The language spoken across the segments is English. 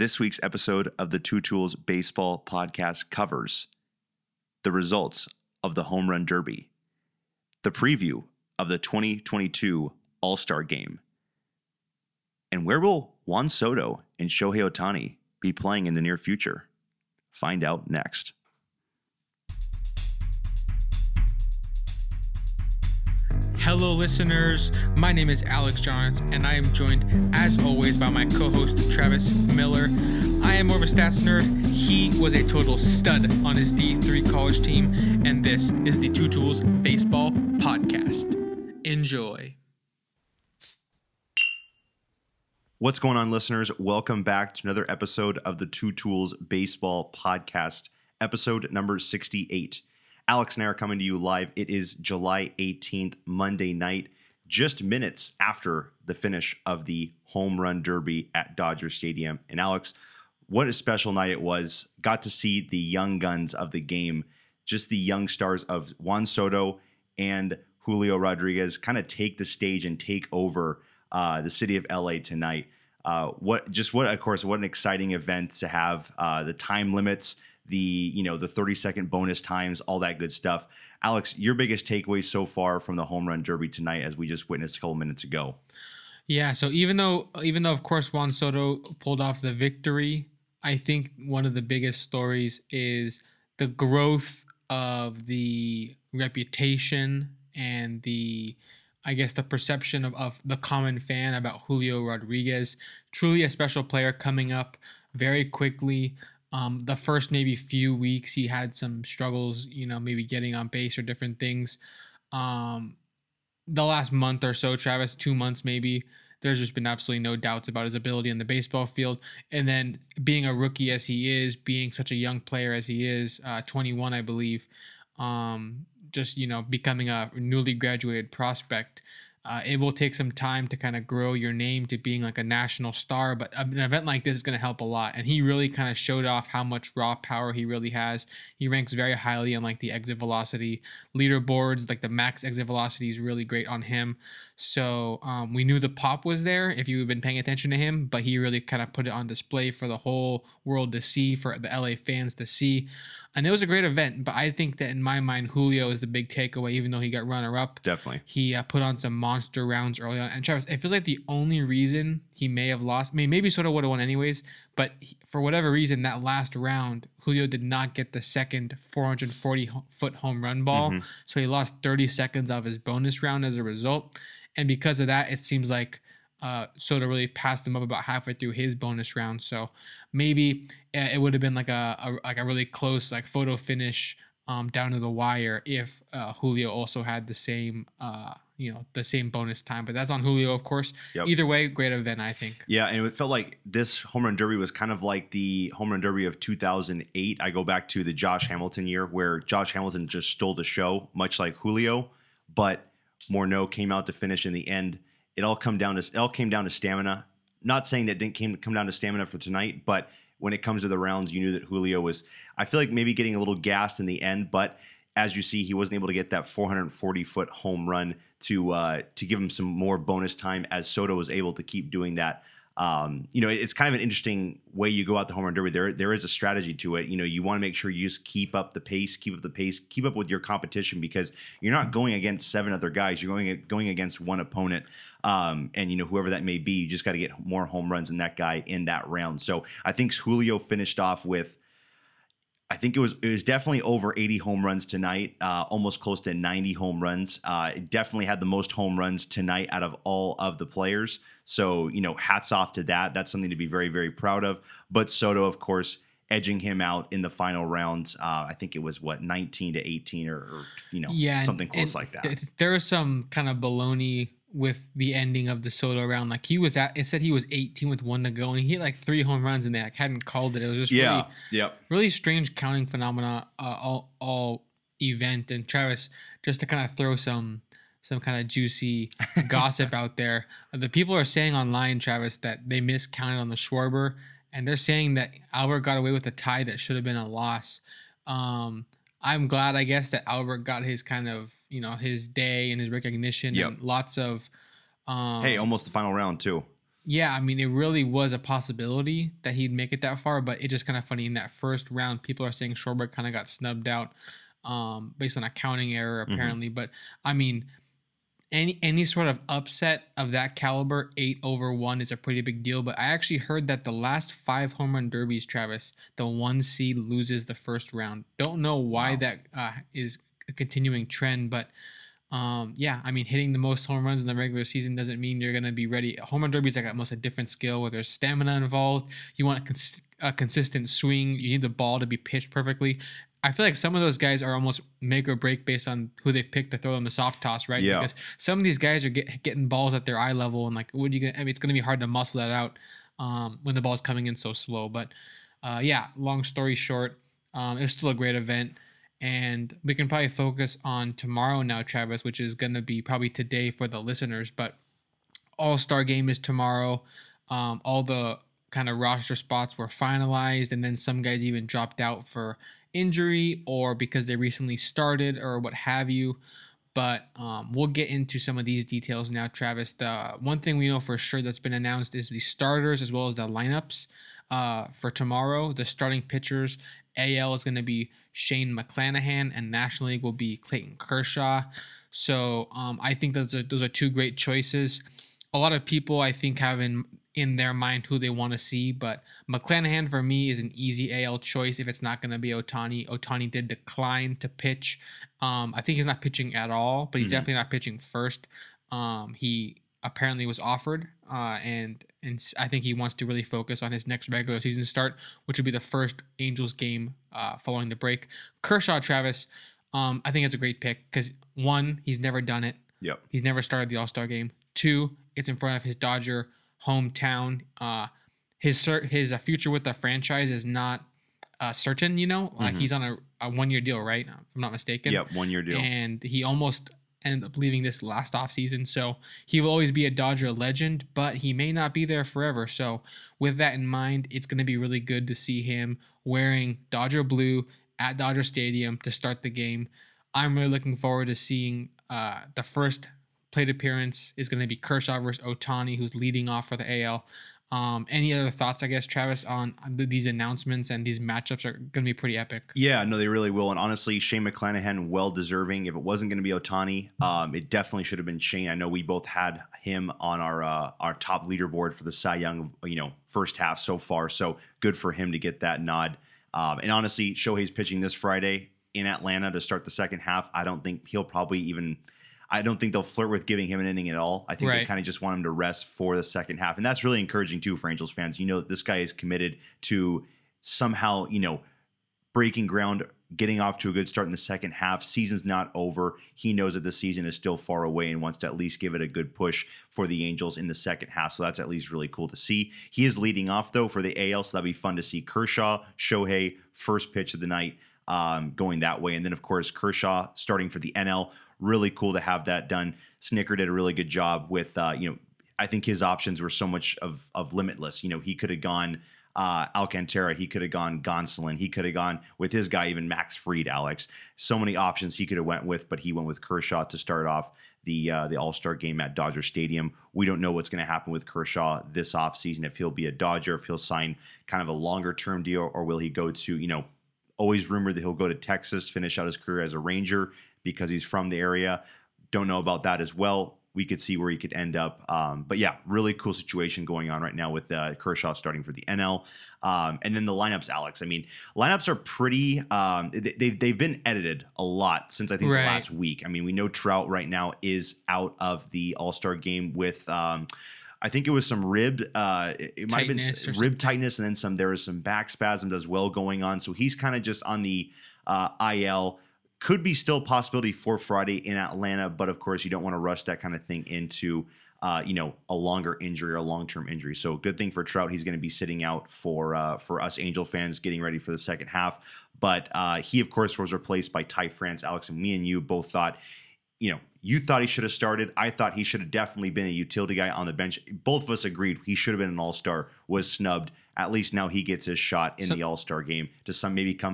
This week's episode of the Two Tools Baseball Podcast covers the results of the Home Run Derby, the preview of the 2022 All-Star Game, and where will Juan Soto and Shohei Ohtani be playing in the near future? Find out next. Hello listeners, my name is Alex Johns and I am joined as always by my co-host Travis Miller. I am more of a stats nerd, he was a total stud on his D3 college team, and this is the Two Tools Baseball Podcast. Enjoy. What's going on listeners? Welcome back to another episode of the Two Tools Baseball Podcast, episode number 68. Alex and I are coming to you live. It is July 18th, Monday night, just minutes after the finish of the Home Run Derby at Dodger Stadium. And Alex, what a special night it was. Got to see the young guns of the game, just the young stars of Juan Soto and Julio Rodriguez kind of take the stage and take over the city of LA tonight. What an exciting event to have. The time limits, the 30-second bonus times, all that good stuff. Alex, your biggest takeaway so far from the Home Run Derby tonight, as we just witnessed a couple minutes ago? Yeah, so even though of course Juan Soto pulled off the victory, I think one of the biggest stories is the growth of the reputation and the perception of the common fan about Julio Rodriguez. Truly a special player coming up very quickly. The first maybe few weeks he had some struggles, maybe getting on base or different things. The last month or so, Travis, 2 months maybe, there's just been absolutely no doubts about his ability on the baseball field. And then being a rookie as he is, being such a young player as he is, 21, I believe, becoming a newly graduated prospect. It will take some time to kind of grow your name to being like a national star, but an event like this is going to help a lot. And he really kind of showed off how much raw power he really has. He ranks very highly on the exit velocity leaderboards. The max exit velocity is really great on him. So we knew the pop was there if you've been paying attention to him, but he really kind of put it on display for the whole world to see, for the LA fans to see. And it was a great event, but I think that in my mind, Julio is the big takeaway, even though he got runner-up. Definitely. He put on some monster rounds early on. And Travis, it feels like the only reason he may have lost, maybe Soto would have won anyways, but for whatever reason, that last round, Julio did not get the second 440-foot home run ball. Mm-hmm. So he lost 30 seconds of his bonus round as a result. And because of that, it seems like Soto really passed him up about halfway through his bonus round. So maybe it would have been a really close photo finish down to the wire if Julio also had the same the same bonus time. But that's on Julio, of course. Yep. Either way, great event, I think. Yeah, and it felt like this Home Run Derby was kind of like the Home Run Derby of 2008. I go back to the Josh Hamilton year where Josh Hamilton just stole the show, much like Julio, but Morneau came out to finish in the end. It all came down to stamina. Not saying that didn't come down to stamina for tonight, but when it comes to the rounds, you knew that Julio was, I feel like, maybe getting a little gassed in the end, but as you see, he wasn't able to get that 440-foot home run to give him some more bonus time, as Soto was able to keep doing that. It's kind of an interesting way you go out the Home Run Derby. There is a strategy to it. You want to make sure you just keep up the pace, keep up with your competition, because you're not going against seven other guys. You're going against one opponent. And whoever that may be, you just got to get more home runs than that guy in that round. So I think Julio finished off with, I think it was definitely over 80 home runs tonight, almost close to 90 home runs. It definitely had the most home runs tonight out of all of the players. So, hats off to that. That's something to be very, very proud of. But Soto, of course, edging him out in the final rounds. I think it was 19 to 18 or something close like that. There was some kind of baloney with the ending of the Soto round. It said he was 18 with one to go, and he hit three home runs and they hadn't called it. It was just really strange counting phenomena all event. And Travis, just to kind of throw some kind of juicy gossip out there, the people are saying online, Travis, that they miscounted on the Schwarber, and they're saying that Albert got away with a tie that should have been a loss. I'm glad, I guess, that Albert got his kind of, his day and his recognition. Yep. And lots of... hey, almost the final round, too. Yeah, I mean, it really was a possibility that he'd make it that far, but it's just kind of funny. In that first round, people are saying Schwarber kind of got snubbed out based on a counting error, apparently. Mm-hmm. But, I mean, any sort of upset of that caliber, 8/1 is a pretty big deal. But I actually heard that the last 5 home run derbies, Travis, the 1 seed loses the first round. Don't know why. Wow. That is a continuing trend, but... yeah, I mean, hitting the most home runs in the regular season doesn't mean you're going to be ready. Home run derby is like almost a different skill where there's stamina involved. You want a consistent swing. You need the ball to be pitched perfectly. I feel like some of those guys are almost make or break based on who they pick to throw in the soft toss, right? Yeah. Because some of these guys are getting balls at their eye level, and like, what are you gonna, I mean, it's going to be hard to muscle that out when the ball's coming in so slow. But yeah, long story short, it was still a great event. And we can probably focus on tomorrow now, Travis, which is going to be probably today for the listeners. But All-Star Game is tomorrow. All the kind of roster spots were finalized. And then some guys even dropped out for injury or because they recently started or what have you. But we'll get into some of these details now, Travis. The one thing we know for sure that's been announced is the starters as well as the lineups for tomorrow. The starting pitchers. AL is going to be Shane McClanahan, and National League will be Clayton Kershaw. So I think those are two great choices. A lot of people, I think, have in their mind who they want to see, but McClanahan for me is an easy AL choice if it's not going to be Ohtani. Ohtani did decline to pitch. I think he's not pitching at all, but he's definitely not pitching first. He apparently was offered, and I think he wants to really focus on his next regular season start, which would be the first Angels game following the break. Kershaw, Travis, I think it's a great pick because, one, he's never done it. Yep. He's never started the All-Star Game. Two, it's in front of his Dodger hometown. His future with the franchise is not certain, you know? Like he's on a one-year deal, right? If I'm not mistaken. Yep, one-year deal. And he almost... ended up leaving this last offseason, so he will always be a Dodger legend, but he may not be there forever. So with that in mind, it's going to be really good to see him wearing Dodger blue at Dodger Stadium to start the game. I'm really looking forward to seeing the first plate appearance is going to be Kershaw versus Ohtani, who's leading off for the AL. Any other thoughts, I guess, Travis, on these announcements and these matchups are going to be pretty epic? Yeah, no, they really will. And honestly, Shane McClanahan, well-deserving. If it wasn't going to be Ohtani, it definitely should have been Shane. I know we both had him on our top leaderboard for the Cy Young, you know, first half so far. So good for him to get that nod. And honestly, Shohei's pitching this Friday in Atlanta to start the second half. I don't think he'll probably even... I don't think they'll flirt with giving him an inning at all. I think they kind of just want him to rest for the second half. And that's really encouraging, too, for Angels fans. You know that this guy is committed to somehow, you know, breaking ground, getting off to a good start in the second half. Season's not over. He knows that the season is still far away and wants to at least give it a good push for the Angels in the second half. So that's at least really cool to see. He is leading off, though, for the AL, so that'll be fun to see. Kershaw, Shohei, first pitch of the night going that way. And then, of course, Kershaw starting for the NL. Really cool to have that done. Snicker did a really good job with, you know, I think his options were so much of limitless. You know, he could have gone Alcantara. He could have gone Gonsolin. He could have gone with his guy, even Max Fried, Alex. So many options he could have went with, but he went with Kershaw to start off the All-Star Game at Dodger Stadium. We don't know what's going to happen with Kershaw this offseason, if he'll be a Dodger, if he'll sign kind of a longer-term deal, or will he go to, you know, always rumored that he'll go to Texas, finish out his career as a Ranger because he's from the area. Don't know about that as well. We could see where he could end up. But yeah, really cool situation going on right now with Kershaw starting for the NL. And then the lineups, Alex. I mean, lineups are pretty, they've been edited a lot since I think the last week. I mean, we know Trout right now is out of the All-Star Game with, I think it was some rib tightness, and then there is some back spasms as well going on. So he's kind of just on the IL. Could be still a possibility for Friday in Atlanta, but of course you don't want to rush that kind of thing into, you know, a longer injury or a long-term injury. So good thing for Trout, he's going to be sitting out for us Angel fans getting ready for the second half. But he, of course, was replaced by Ty France. Alex, and me and you both thought, you know, you thought he should have started. I thought he should have definitely been a utility guy on the bench. Both of us agreed he should have been an All-Star, was snubbed. At least now he gets his shot in the All-Star game to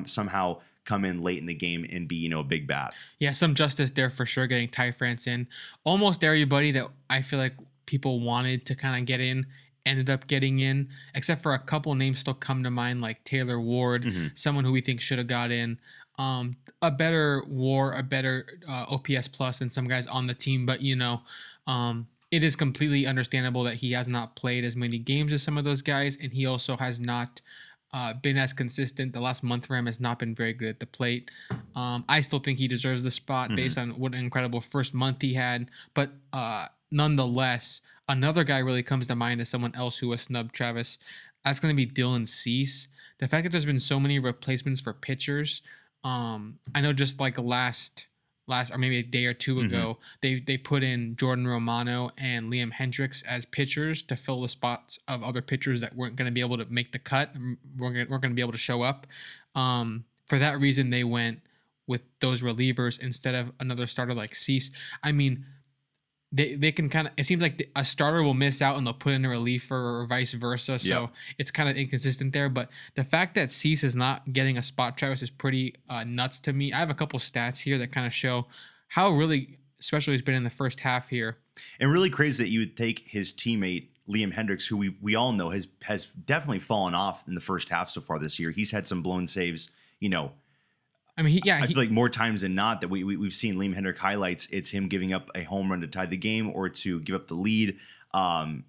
somehow come in late in the game and be, you know, a big bat. Yeah, some justice there for sure getting Ty France in. Almost everybody that I feel like people wanted to kind of get in ended up getting in, except for a couple names still come to mind, like Taylor Ward, someone who we think should have got in. A better WAR, a better OPS plus than some guys on the team. But, you know, it is completely understandable that he has not played as many games as some of those guys, and he also has not been as consistent. The last month for him has not been very good at the plate. I still think he deserves the spot based on what an incredible first month he had. But nonetheless, another guy really comes to mind as someone else who was snubbed, Travis. That's going to be Dylan Cease. The fact that there's been so many replacements for pitchers, I know just like last or maybe a day or two ago, they put in Jordan Romano and Liam Hendricks as pitchers to fill the spots of other pitchers that weren't going to be able to make the cut, weren't going to be able to show up. For that reason, they went with those relievers instead of another starter like Cease. I mean, they can kind of, it seems like a starter will miss out and they'll put in a reliever or vice versa. So it's kind of inconsistent there. But the fact that Cease is not getting a spot, Travis, is pretty nuts to me. I have a couple stats here that kind of show how really special he's been in the first half here. And really crazy that you would take his teammate, Liam Hendricks, who we all know has definitely fallen off in the first half so far this year. He's had some blown saves, you know. I mean, I feel like more times than not that we've seen Liam Hendrick highlights. It's him giving up a home run to tie the game or to give up the lead. And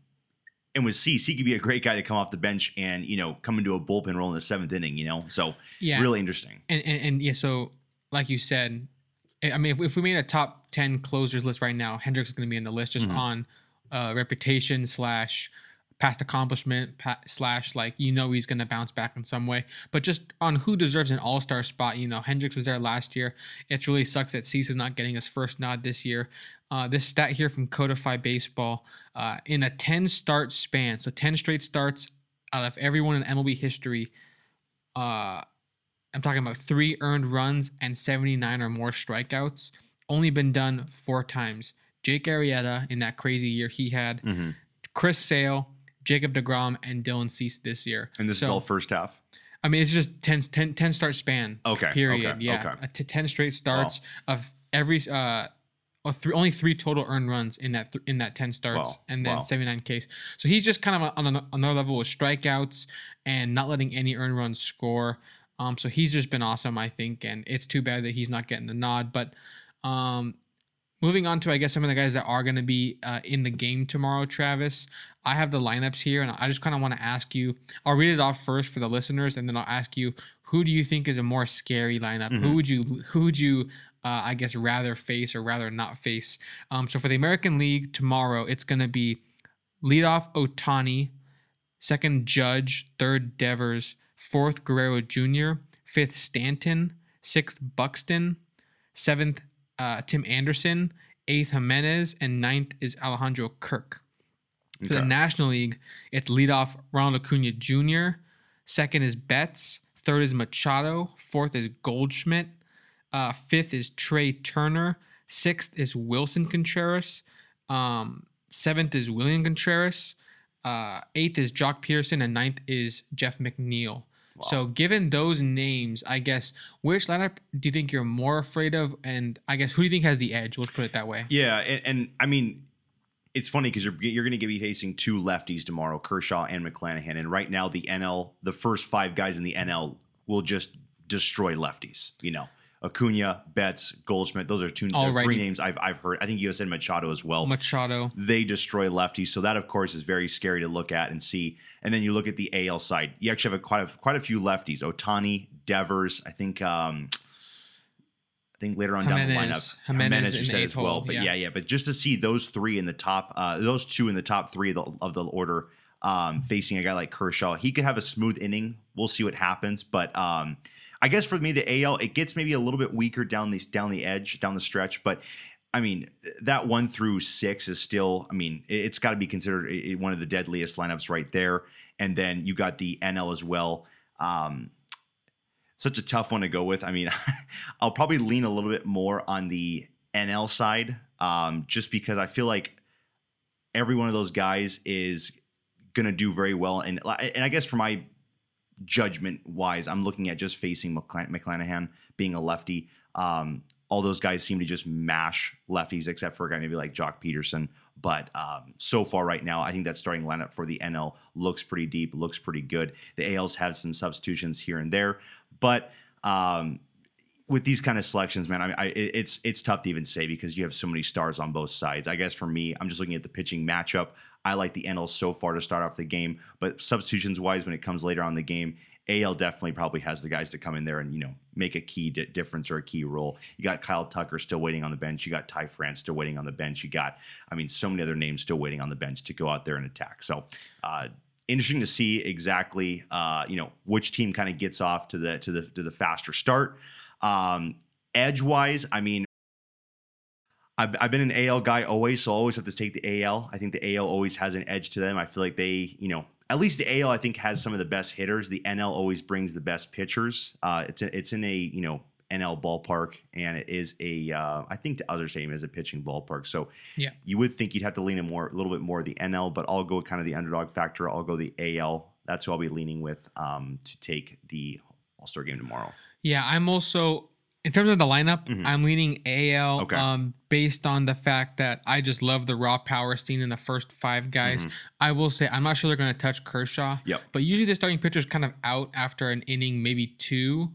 with Cease, he could be a great guy to come off the bench and, you know, come into a bullpen role in the seventh inning, you know? So really interesting. And yeah, so like you said, I mean, if we made a top 10 closers list right now, Hendrick's going to be in the list just on reputation / past accomplishment / like, you know, he's going to bounce back in some way. But just on who deserves an all-star spot, you know, Hendricks was there last year. It really sucks that Cease is not getting his first nod this year. This stat here from Codify Baseball, in a 10-start span, so 10 straight starts out of everyone in MLB history, I'm talking about 3 earned runs and 79 or more strikeouts. Only been done 4 times. Jake Arrieta, in that crazy year he had, Chris Sale, Jacob deGrom, and Dylan Cease this year. And this is all first half? I mean, it's just 10 start span. Okay. Period. Okay, yeah. Okay. 10 straight starts of every only 3 total earned runs in that 10 starts, and then 79 Ks. So he's just kind of on another level with strikeouts and not letting any earned runs score. So he's just been awesome, I think, and it's too bad that he's not getting the nod. But moving on to, I guess, some of the guys that are going to be in the game tomorrow, Travis. I have the lineups here, and I just kind of want to ask you. I'll read it off first for the listeners, and then I'll ask you, who do you think is a more scary lineup? Who would you I guess, rather face or rather not face? So for the American League tomorrow, it's going to be leadoff Ohtani, second Judge, third Devers, fourth Guerrero Jr., fifth Stanton, sixth Buxton, seventh Tim Anderson, 8th Jimenez, and 9th is Alejandro Kirk. For the National League, it's leadoff Ronald Acuna Jr., 2nd is Betts, 3rd is Machado, 4th is Goldschmidt, 5th is Trey Turner, 6th is Wilson Contreras, 7th is William Contreras, 8th is Jock Peterson, and 9th is Jeff McNeil. Wow. So given those names, I guess, which lineup do you think you're more afraid of? And I guess, who do you think has the edge? Let's put it that way. Yeah, and I mean, it's funny because you're going to be facing 2 lefties tomorrow, Kershaw and McClanahan. And right now, the first 5 guys in the NL will just destroy lefties. You know, Acuna, Betts, Goldschmidt. Those are 3 names I've heard. I think you said Machado as well. Machado. They destroy lefties, so that of course is very scary to look at and see. And then you look at the AL side. You actually have quite a few lefties: Ohtani, Devers. I think later on Jimenez, down the lineup, Jimenez you said as well. But yeah. But just to see those 3 in the top, those 2 in the top 3 of the order, facing a guy like Kershaw, he could have a smooth inning. We'll see what happens, but. I guess for me, the AL, it gets maybe a little bit weaker down the stretch. But, I mean, that 1 through 6 is still, I mean, it's got to be considered one of the deadliest lineups right there. And then you got the NL as well. Such a tough one to go with. I mean, I'll probably lean a little bit more on the NL side, just because I feel like every one of those guys is going to do very well. And I guess for my judgment wise, I'm looking at just facing McClanahan being a lefty. All those guys seem to just mash lefties, except for a guy maybe like Jock Peterson, But so far right now, I think that starting lineup for the NL looks pretty deep, looks pretty good. The ALs have some substitutions here and there, but with these kind of selections, man, it's tough to even say because you have so many stars on both sides. I guess for me, I'm just looking at the pitching matchup. I like the NL so far to start off the game, but substitutions-wise, when it comes later on in the game, AL definitely probably has the guys to come in there and, you know, make a key difference or a key role. You got Kyle Tucker still waiting on the bench. You got Ty France still waiting on the bench. You got, I mean, so many other names still waiting on the bench to go out there and attack. So, interesting to see exactly, you know, which team kind of gets off to the faster start. Edge-wise, I mean, I've been an AL guy always, so I always have to take the AL. I think the AL always has an edge to them. I feel like they, you know, at least the AL, I think, has some of the best hitters. The NL always brings the best pitchers. It's in a, you know, NL ballpark, and it is a, I think the other stadium is a pitching ballpark. So yeah, you would think you'd have to lean in more, a little bit more the NL, but I'll go kind of the underdog factor. I'll go the AL. That's who I'll be leaning with to take the All-Star game tomorrow. Yeah, I'm also, in terms of the lineup, I'm leaning AL based on the fact that I just love the raw power seen in the first five guys. I will say, I'm not sure they're going to touch Kershaw, but usually the starting pitcher is kind of out after an inning, maybe two.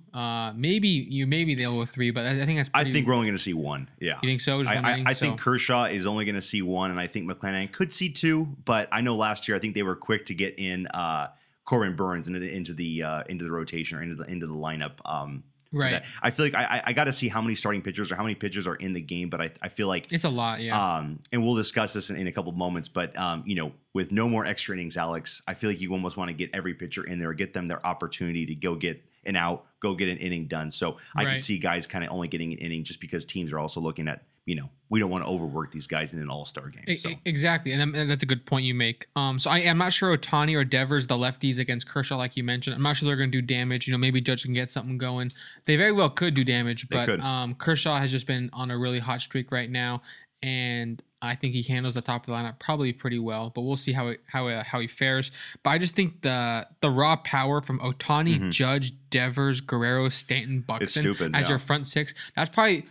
Maybe they'll go three, but I think that's pretty... I think we're only going to see one. Yeah. You think so? I think Kershaw is only going to see one, and I think McClanahan could see two, but I know last year I think they were quick to get in Corbin Burns into the rotation or into the lineup. Right. I feel like I got to see how many starting pitchers or how many pitchers are in the game, but I feel like it's a lot. Yeah. And we'll discuss this in a couple of moments, but you know, with no more extra innings, Alex, I feel like you almost want to get every pitcher in there, get them their opportunity to go get an out, go get an inning done. So I can see guys kind of only getting an inning just because teams are also looking at, you know, we don't want to overwork these guys in an all-star game. So. Exactly. And that's a good point you make. So I'm not sure Ohtani or Devers, the lefties against Kershaw, like you mentioned, I'm not sure they're going to do damage. You know, maybe Judge can get something going. They very well could do damage, but Kershaw has just been on a really hot streak right now. And I think he handles the top of the lineup probably pretty well, but we'll see how he fares. But I just think the raw power from Ohtani, Judge, Devers, Guerrero, Stanton, Buxton as your front six, that's probably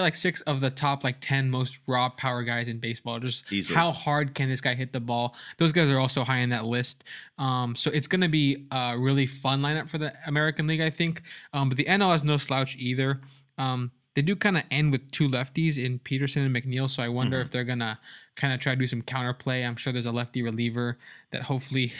like six of the top like 10 most raw power guys in baseball. Just easily. How hard can this guy hit the ball? Those guys are also high in that list. So it's going to be a really fun lineup for the American League, I think. But the NL has no slouch either. They do kind of end with two lefties in Peterson and McNeil, so I wonder if they're going to kind of try to do some counterplay. I'm sure there's a lefty reliever that hopefully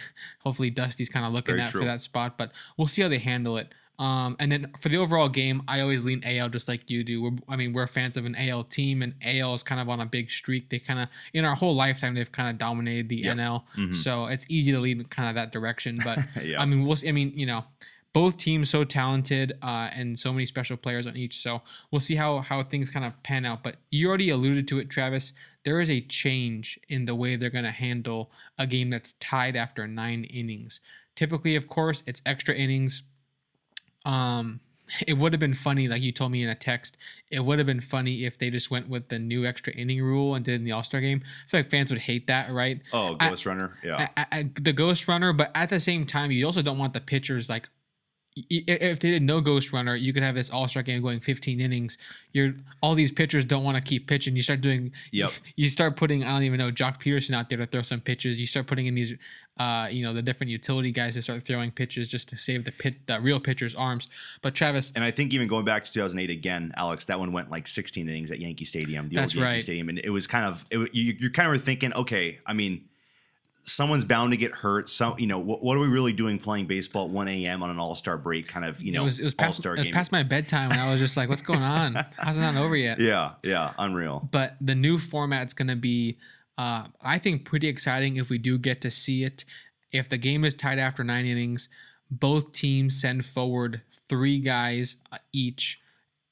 Dusty's kind of looking at for that spot, but we'll see how they handle it. And then for the overall game, I always lean AL just like you do. We're fans of an AL team, and AL is kind of on a big streak. They kind of, in our whole lifetime, they've kind of dominated the NL, so it's easy to lean kind of that direction. But, we'll see. You know, both teams so talented and so many special players on each. So we'll see how things kind of pan out. But you already alluded to it, Travis. There is a change in the way they're going to handle a game that's tied after 9 innings. Typically, of course, it's extra innings. It would have been funny, like you told me in a text, it would have been funny if they just went with the new extra inning rule and did it in the All-Star game. I feel like fans would hate that, right? Oh, Ghost Runner, yeah. The Ghost Runner, but at the same time, you also don't want the pitchers like, if they did no Ghost Runner, you could have this All-Star game going 15 innings. All these pitchers don't want to keep pitching. You start doing, you start putting, I don't even know, Jock Peterson out there to throw some pitches. You start putting in these, the different utility guys to start throwing pitches just to save the real pitcher's arms. But Travis, and I think even going back to 2008 again, Alex, that one went like 16 innings at Yankee Stadium, the old Yankee Stadium, and it was kind of you kind of were thinking, okay, I mean, someone's bound to get hurt. So, you know, what are we really doing playing baseball at 1 a.m. on an all-star break kind of, you know, all-star game? It was past my bedtime when I was just like, what's going on? How's it not over yet? Yeah, unreal. But the new format's going to be, I think, pretty exciting if we do get to see it. If the game is tied after 9 innings, both teams send forward 3 guys each,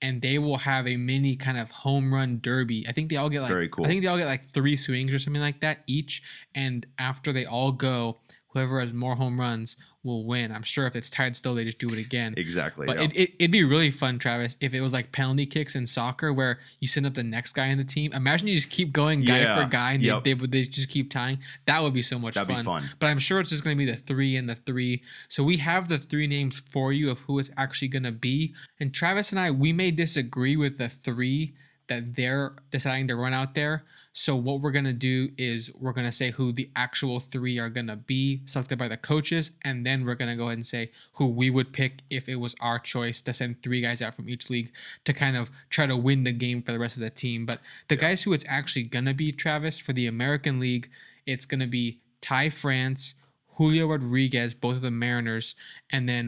and they will have a mini kind of home run derby. I think they all get like, I think they all get like 3 swings or something like that each. And after they all go, whoever has more home runs will win. I'm sure if it's tied still, they just do it again. Exactly. But it'd be really fun, Travis, if it was like penalty kicks in soccer where you send up the next guy in the team. Imagine you just keep going guy for guy and they just keep tying. That would be so much fun. That'd be fun. But I'm sure it's just going to be the 3 and the 3. So we have the 3 names for you of who it's actually going to be. And Travis and I, we may disagree with the 3 that they're deciding to run out there. So what we're going to do is we're going to say who the actual three are going to be selected by the coaches. And then we're going to go ahead and say who we would pick if it was our choice to send three guys out from each league to kind of try to win the game for the rest of the team. But the guys who it's actually going to be, Travis, for the American League, it's going to be Ty France, Julio Rodriguez, both of the Mariners, and then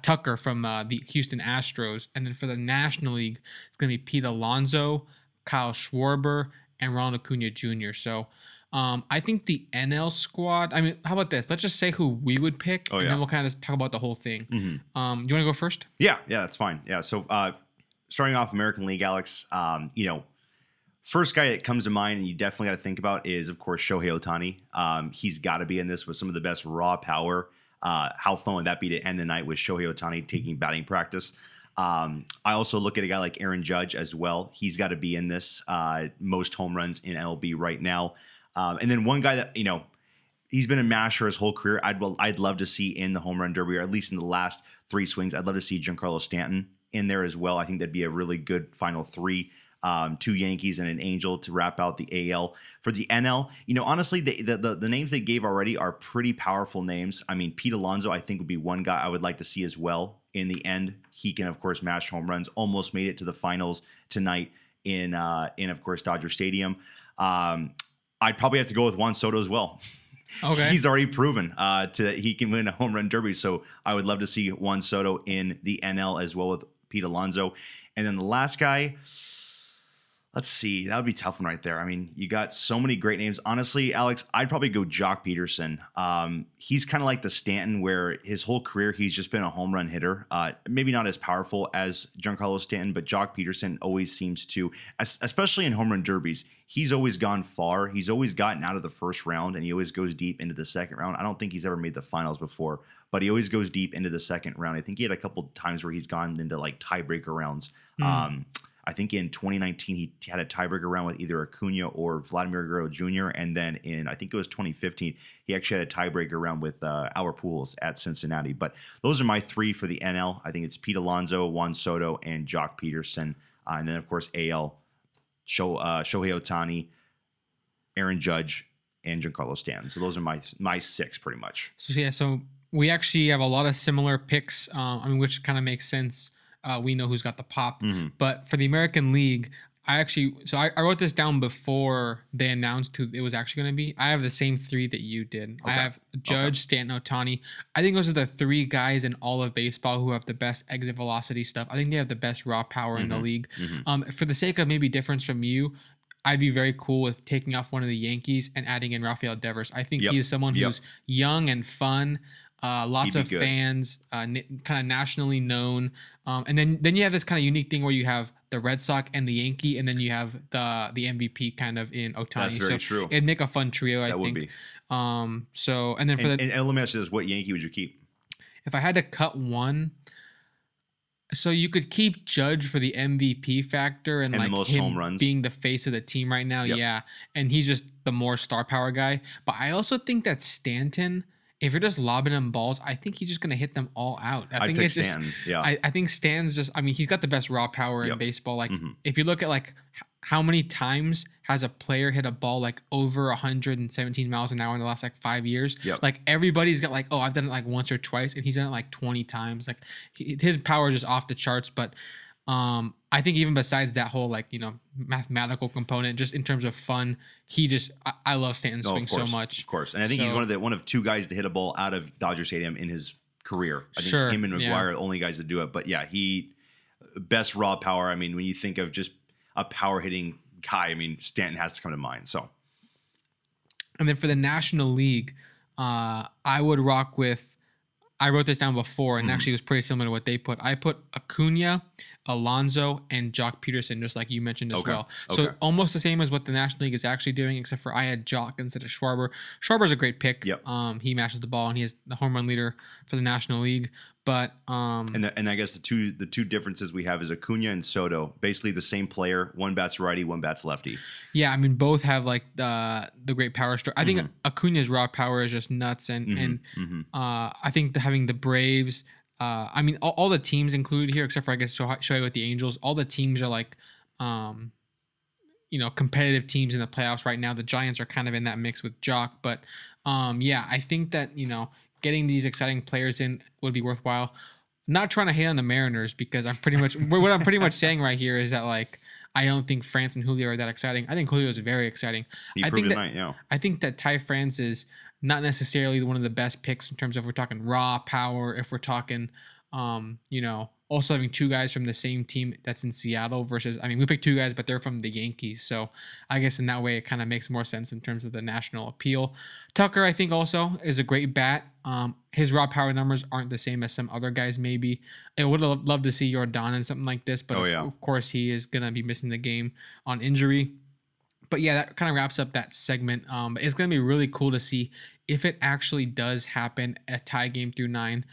Tucker from the Houston Astros. And then for the National League, it's going to be Pete Alonso, Kyle Schwarber, and Ronald Acuna Jr. So I think the NL squad, I mean, how about this? Let's just say who we would pick, and then we'll kind of talk about the whole thing. Mm-hmm. You want to go first? Yeah, that's fine. Yeah, so starting off American League, Alex, first guy that comes to mind and you definitely got to think about is, of course, Shohei Ohtani. He's got to be in this with some of the best raw power. How fun would that be to end the night with Shohei Ohtani taking batting practice? I also look at a guy like Aaron Judge as well. He's got to be in this, most home runs in MLB right now. And then one guy that, he's been a masher his whole career. I'd love to see in the home run derby, or at least in the last three swings, I'd love to see Giancarlo Stanton in there as well. I think that'd be a really good final three, two Yankees and an Angel to wrap out the AL. For the NL, honestly, the names they gave already are pretty powerful names. I mean, Pete Alonso, I think, would be one guy I would like to see as well. In the end, he can, of course, mash home runs. Almost made it to the finals tonight in of course, Dodger Stadium. I'd probably have to go with Juan Soto as well. Okay. He's already proven that he can win a home run derby. So I would love to see Juan Soto in the NL as well with Pete Alonso. And then the last guy, let's see, that would be a tough one right there. I mean, you got so many great names. Honestly, Alex, I'd probably go Joc Pederson. He's kind of like the Stanton, where his whole career he's just been a home run hitter. Maybe not as powerful as Giancarlo Stanton, but Joc Pederson always seems to, especially in home run derbies, he's always gone far. He's always gotten out of the first round, and he always goes deep into the second round. I don't think he's ever made the finals before, but he always goes deep into the second round. I think he had a couple times where he's gone into like tiebreaker rounds. I think in 2019, he had a tiebreaker round with either Acuna or Vladimir Guerrero Jr. And then in, I think it was 2015, he actually had a tiebreaker round with Albert Pujols at Cincinnati. But those are my three for the NL. I think it's Pete Alonso, Juan Soto, and Joc Pederson. And then, of course, AL, Shohei Ohtani, Aaron Judge, and Giancarlo Stanton. So those are my six pretty much. So, yeah, so we actually have a lot of similar picks, which kind of makes sense. We know who's got the pop. Mm-hmm. But for the American League, I wrote this down before they announced who it was actually going to be. I have the same three that you did. Okay. I have Judge, Stanton, Ohtani. I think those are the three guys in all of baseball who have the best exit velocity stuff. I think they have the best raw power in the league. Mm-hmm. For the sake of maybe difference from you, I'd be very cool with taking off one of the Yankees and adding in Rafael Devers. I think he is someone who's young and fun. Lots of fans, kind of nationally known. And then you have this kind of unique thing where you have the Red Sox and the Yankee, and then you have the MVP kind of in Ohtani. That's very true. It'd make a fun trio, I think. That would be. And let me ask you this, what Yankee would you keep? If I had to cut one, so you could keep Judge for the MVP factor and like the most home runs, being the face of the team right now. Yep. Yeah. And he's just the more star power guy. But I also think that Stanton, if you're just lobbing him balls, I think he's just going to hit them all out. I think Stan's just, he's got the best raw power in baseball. Like if you look at like how many times has a player hit a ball like over 117 miles an hour in the last like 5 years, like everybody's got like, oh, I've done it like once or twice, and he's done it like 20 times. Like his power is just off the charts. But I think even besides that whole like mathematical component, just in terms of fun, he just I love Stanton's swing so much. Of course, and I think he's one of two guys to hit a ball out of Dodger Stadium in his career. I think him and McGuire are the only guys to do it. But he best raw power. I mean, when you think of just a power hitting guy, Stanton has to come to mind. So, and then for the National League, I would rock with. I wrote this down before, and actually it was pretty similar to what they put. I put Acuna, Alonso, and Joc Pederson, just like you mentioned as well. So almost the same as what the National League is actually doing, except for I had Joc instead of Schwarber. Schwarber's a great pick. Yep. He mashes the ball, and he is the home run leader for the National League. But and I guess the two differences we have is Acuna and Soto, basically the same player. One bats righty, one bats lefty. Yeah, both have like the great power stroke. I think Acuna's raw power is just nuts, and I think having the Braves, all the teams included here except for I guess Shohei with the Angels, all the teams are like you know, competitive teams in the playoffs right now. The Giants are kind of in that mix with Jock, but yeah, I think that, you know, getting these exciting players in would be worthwhile. Not trying to hate on the Mariners, because I'm pretty much what I'm pretty much saying right here is that, like, I don't think France and Julio are that exciting. I think Julio is very exciting. He proved tonight, yeah. I think that Ty France is not necessarily one of the best picks in terms of, we're talking raw power, if we're talking, you know, also having two guys from the same team that's in Seattle versus, I mean, we picked two guys, but they're from the Yankees. So I guess in that way, it kind of makes more sense in terms of the national appeal. Tucker, I think, also is a great bat. His raw power numbers aren't the same as some other guys, maybe. I would have loved to see Jordan in something like this, but of course he is going to be missing the game on injury. But yeah, that kind of wraps up that segment. It's going to be really cool to see if it actually does happen, a tie game through 9.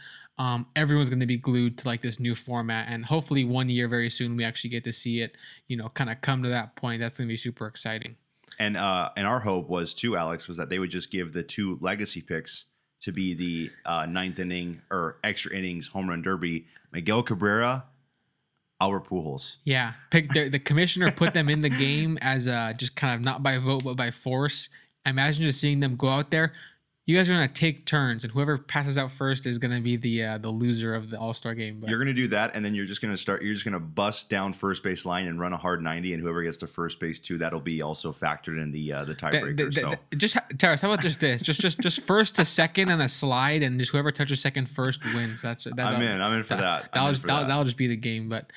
Everyone's going to be glued to, like, this new format, and hopefully one year very soon we actually get to see it, you know, kind of come to that point. That's going to be super exciting. And our hope was too, Alex, was that they would just give the two legacy picks to be the ninth inning or extra innings home run derby: Miguel Cabrera, Albert Pujols. Yeah, pick the commissioner put them in the game as just kind of not by vote but by force. Imagine just seeing them go out there. You guys are going to take turns, and whoever passes out first is going to be the loser of the All-Star game. But you're going to do that, and then you're just going to start. You're just going to bust down first base line and run a hard 90, and whoever gets to first base too, that'll be also factored in the tiebreaker. Just Terrence, how about just this? Just first to second and a slide, and just whoever touches second first wins. I'm in for that. That'll just be the game. But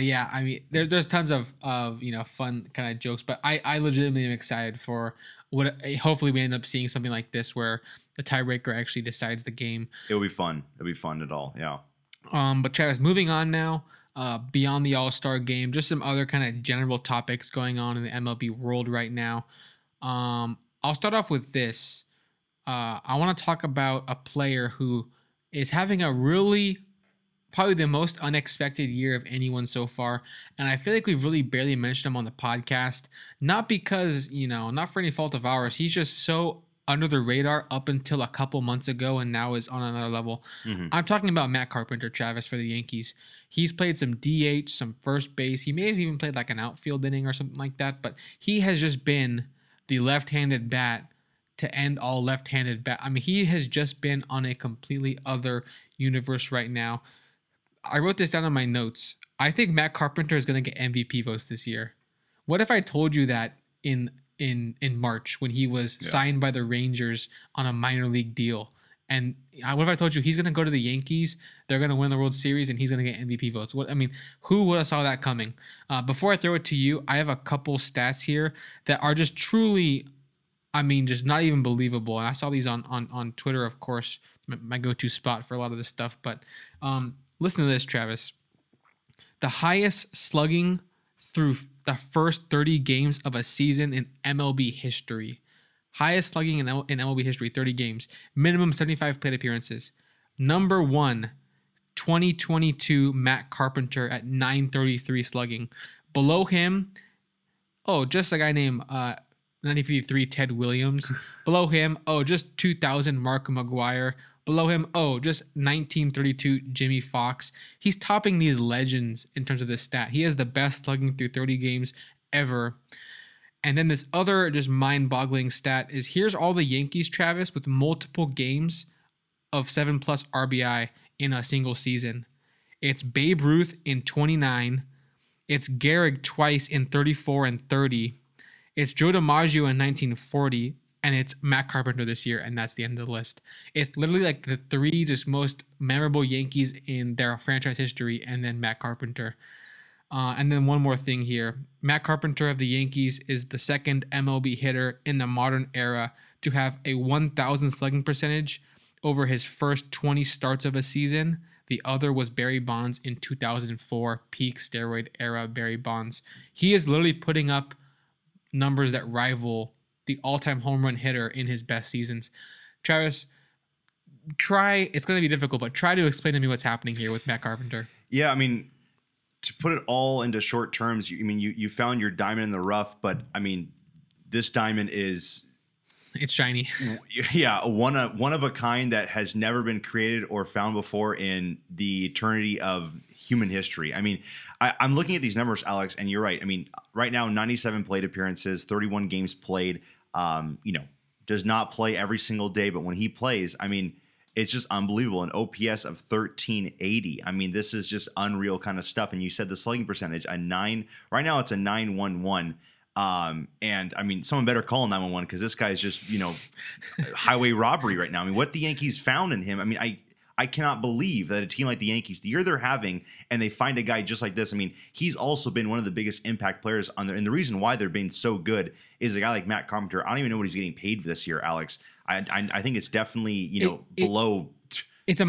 yeah, I mean, there's tons of you know, fun kind of jokes, but I legitimately am excited for. Hopefully we end up seeing something like this where the tiebreaker actually decides the game. It'll be fun. It'll be fun at all. Yeah. But Travis, moving on now, beyond the All-Star game, just some other kind of general topics going on in the MLB world right now. I'll start off with this. I want to talk about a player who is having a really probably the most unexpected year of anyone so far. And I feel like we've really barely mentioned him on the podcast. Not because, you know, not for any fault of ours. He's just so under the radar up until a couple months ago and now is on another level. Mm-hmm. I'm talking about Matt Carpenter, Travis, for the Yankees. He's played some DH, some first base. He may have even played like an outfield inning or something like that. But he has just been the left-handed bat to end all left-handed bat. I mean, he has just been on a completely other universe right now. I wrote this down in my notes. I think Matt Carpenter is going to get MVP votes this year. What if I told you that in March when he was signed by the Rangers on a minor league deal? And what if I told you he's going to go to the Yankees, they're going to win the World Series, and he's going to get MVP votes? What I mean, who would have saw that coming? Before I throw it to you, I have a couple stats here that are just truly, I mean, just not even believable. And I saw these on Twitter, of course, my go-to spot for a lot of this stuff. But listen to this, Travis. The highest slugging through the first 30 games of a season in MLB history. Highest slugging in MLB history, 30 games. Minimum 75 plate appearances. Number one, 2022 Matt Carpenter at 933 slugging. Below him, just a guy named 1953 Ted Williams. Below him, just 2000 Mark McGwire. Below him, just 1932 Jimmy Fox. He's topping these legends in terms of this stat. He has the best slugging through 30 games ever. And then this other just mind-boggling stat is here's all the Yankees, Travis, with multiple games of 7-plus RBI in a single season. It's Babe Ruth in 29. It's Gehrig twice in 34 and 30. It's Joe DiMaggio in 1940. And it's Matt Carpenter this year, and that's the end of the list. It's literally like the three just most memorable Yankees in their franchise history, and then Matt Carpenter. And then one more thing here. Matt Carpenter of the Yankees is the second MLB hitter in the modern era to have a 1,000 slugging percentage over his first 20 starts of a season. The other was Barry Bonds in 2004, peak steroid era Barry Bonds. He is literally putting up numbers that rival the all-time home run hitter in his best seasons. Travis, it's going to be difficult, but try to explain to me what's happening here with Matt Carpenter. Yeah, I mean, to put it all into short terms, you found your diamond in the rough, but I mean, this diamond is... It's shiny. Yeah, one of a kind that has never been created or found before in the eternity of human history. I mean, I'm looking at these numbers, Alex, and you're right. I mean, right now, 97 plate appearances, 31 games played, does not play every single day. But when he plays, I mean, it's just unbelievable. An OPS of 1380. I mean, this is just unreal kind of stuff. And you said the slugging percentage, a 9. Right now, it's a 9.11. And I mean, someone better call 911 because this guy is just, highway robbery right now. I mean, what the Yankees found in him. I mean, I cannot believe that a team like the Yankees, the year they're having, and they find a guy just like this. I mean, he's also been one of the biggest impact players on there. And the reason why they're being so good is a guy like Matt Carpenter. I don't even know what he's getting paid this year, Alex. I think it's definitely, below. It's a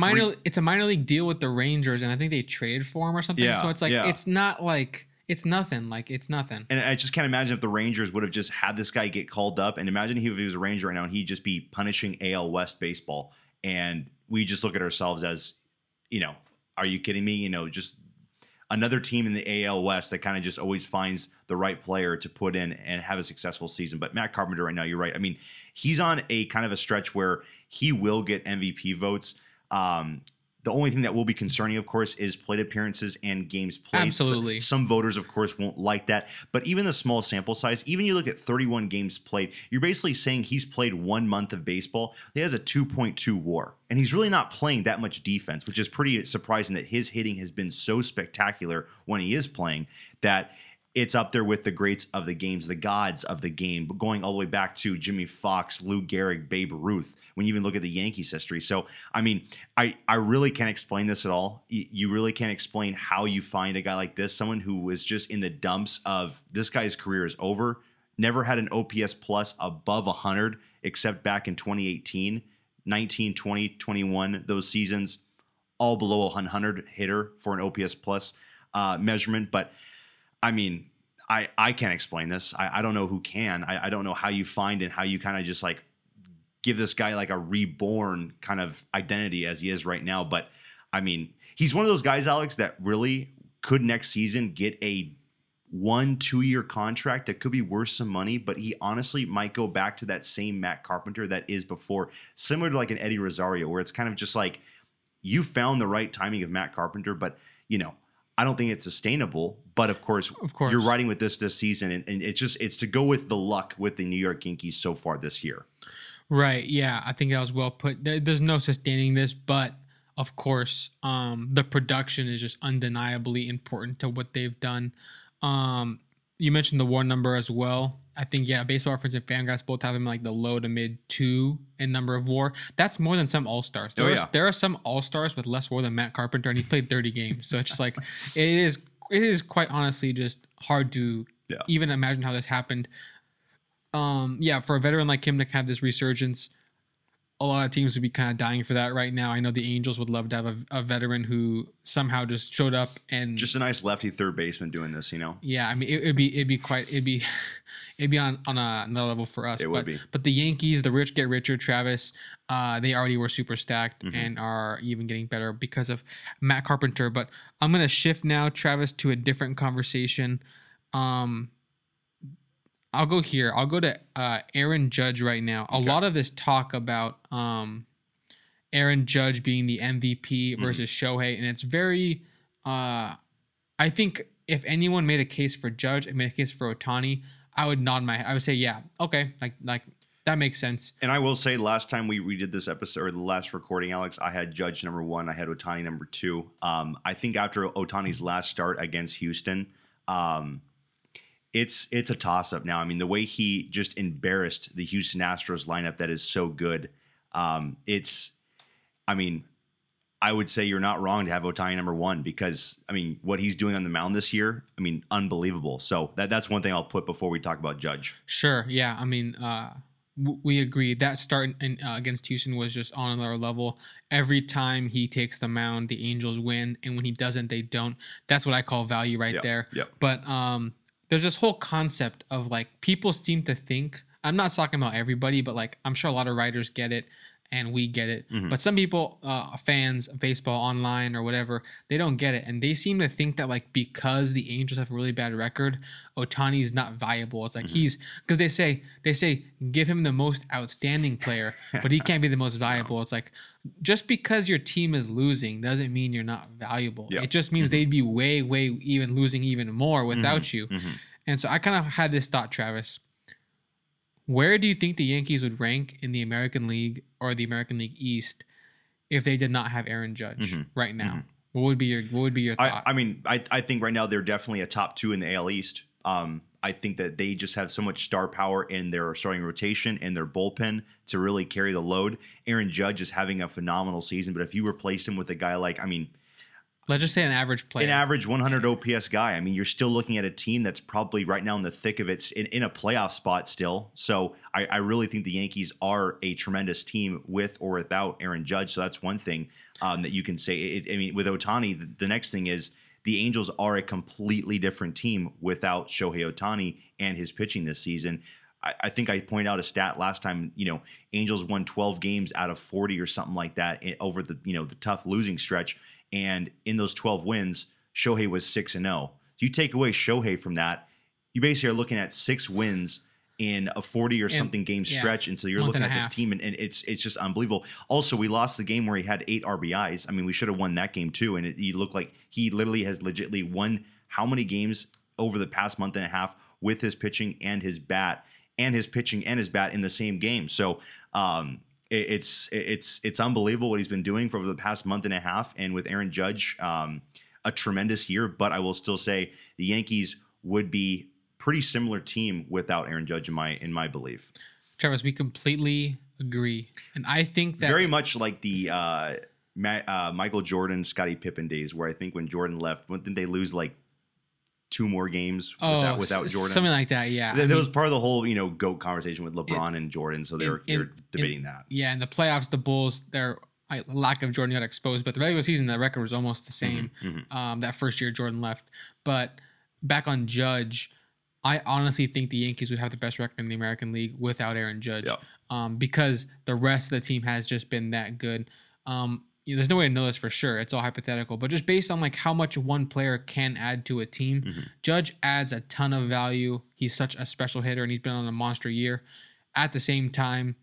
minor league deal with the Rangers, and I think they traded for him or something. Yeah, so it's like, It's not like. It's nothing. Like, it's nothing. And I just can't imagine if the Rangers would have just had this guy get called up. And imagine if he was a Ranger right now and he'd just be punishing AL West baseball. And we just look at ourselves as, are you kidding me? Just another team in the AL West that kind of just always finds the right player to put in and have a successful season. But Matt Carpenter right now, you're right. I mean, he's on a kind of a stretch where he will get MVP votes. The only thing that will be concerning, of course, is plate appearances and games played. Absolutely. Some voters, of course, won't like that. But even the small sample size, even you look at 31 games played, you're basically saying he's played 1 month of baseball. He has a 2.2 WAR. And he's really not playing that much defense, which is pretty surprising that his hitting has been so spectacular when he is playing that it's up there with the greats of the games, the gods of the game, but going all the way back to Jimmy Fox, Lou Gehrig, Babe Ruth, when you even look at the Yankees history. So, I mean, I really can't explain this at all. You really can't explain how you find a guy like this, someone who was just in the dumps of this guy's career is over, never had an OPS plus above 100, except back in 2018, 19, 20, 21, those seasons, all below a 100 hitter for an OPS plus measurement. But I mean, I can't explain this. I don't know who can. I don't know how you find and how you kind of just like give this guy like a reborn kind of identity as he is right now. But I mean, he's one of those guys, Alex, that really could next season get a 1-2 year contract that could be worth some money. But he honestly might go back to that same Matt Carpenter that is before, similar to like an Eddie Rosario, where it's kind of just like you found the right timing of Matt Carpenter, but I don't think it's sustainable, but of course. You're riding with this season, and it's to go with the luck with the New York Yankees so far this year. Right, yeah, I think that was well put. There's no sustaining this, but of course, the production is just undeniably important to what they've done. You mentioned the WAR number as well. I think, Baseball Reference and FanGraphs both have him like the low to mid 2 in number of WAR. That's more than some All-Stars. There are some All-Stars with less WAR than Matt Carpenter, and he's played 30 games. So it's just like, it is quite honestly just hard to even imagine how this happened. For a veteran like him to have this resurgence, a lot of teams would be kind of dying for that right now. I know the Angels would love to have a veteran who somehow just showed up and just a nice lefty third baseman doing this, Yeah, I mean it'd be on another level for us. But the Yankees, the rich get richer, Travis. They already were super stacked and are even getting better because of Matt Carpenter. But I'm gonna shift now, Travis, to a different conversation. I'll go to Aaron Judge right now. Okay. A lot of this talk about Aaron Judge being the MVP versus Shohei, and it's very I think if anyone made a case for Judge and made a case for Ohtani, I would nod my head. I would say, yeah, okay, like that makes sense. And I will say last time we did this episode, or the last recording, Alex, I had Judge number 1, I had Ohtani number 2. I think after Ohtani's last start against Houston, it's a toss-up now. I mean, the way he just embarrassed the Houston Astros lineup that is so good, I would say you're not wrong to have Ohtani number 1 because, I mean, what he's doing on the mound this year, I mean, unbelievable. So that's one thing I'll put before we talk about Judge. Sure, yeah. I mean, we agree. That start against Houston was just on another level. Every time he takes the mound, the Angels win, and when he doesn't, they don't. That's what I call value there. Yep. But there's this whole concept of like people seem to think, I'm not talking about everybody, but like I'm sure a lot of writers get it and we get it. Mm-hmm. But some people, fans of baseball online or whatever, they don't get it. And they seem to think that like because the Angels have a really bad record, Ohtani's not viable. It's like because they say give him the most outstanding player, but he can't be the most viable. It's like just because your team is losing doesn't mean you're not valuable. Yeah. It just means they'd be way even losing even more without you. And so I kind of had this thought, Travis. Where do you think the Yankees would rank in the American League or the American League East if they did not have Aaron Judge right now? What would be your thought? I mean, I think right now they're definitely a top two in the AL East. I think that they just have so much star power in their starting rotation and their bullpen to really carry the load. Aaron Judge is having a phenomenal season, but if you replace him with a guy like, I mean, let's just say an average player. An average 100 OPS guy. I mean, you're still looking at a team that's probably right now in the thick of it, in a playoff spot still. So I really think the Yankees are a tremendous team with or without Aaron Judge. So that's one thing that you can say. I mean, with Ohtani, the next thing is the Angels are a completely different team without Shohei Ohtani and his pitching this season. I think I pointed out a stat last time, you know, Angels won 12 games out of 40 or something like that over the, you know, the tough losing stretch. And in those 12 wins, Shohei was 6-0. You take away Shohei from that, you basically are looking at 6 wins in a 40 or something game stretch. And so you're looking at this team, and it's just unbelievable. Also, we lost the game where he had 8 RBIs. I mean, we should have won that game too. And he looked like he literally has legitimately won how many games over the past month and a half with his pitching and his bat, and his pitching and his bat in the same game. So it's unbelievable what he's been doing for over the past month and a half. And with Aaron Judge, a tremendous year. But I will still say the Yankees would be pretty similar team without Aaron Judge in my belief. Travis, we completely agree, and I think that very much like the Michael Jordan, Scottie Pippen days, where I think when Jordan left, didn't they lose like 2 more games without Jordan? Something like that, yeah. That was part of the whole, you know, GOAT conversation with LeBron and Jordan, so they're debating that. Yeah, in the playoffs, the Bulls, their lack of Jordan got exposed, but the regular season, the record was almost the same that first year Jordan left. But back on Judge, I honestly think the Yankees would have the best record in the American League without Aaron Judge because the rest of the team has just been that good. There's no way to know this for sure. It's all hypothetical, but just based on like how much one player can add to a team, Judge adds a ton of value. He's such a special hitter, and he's been on a monster year. At the same time,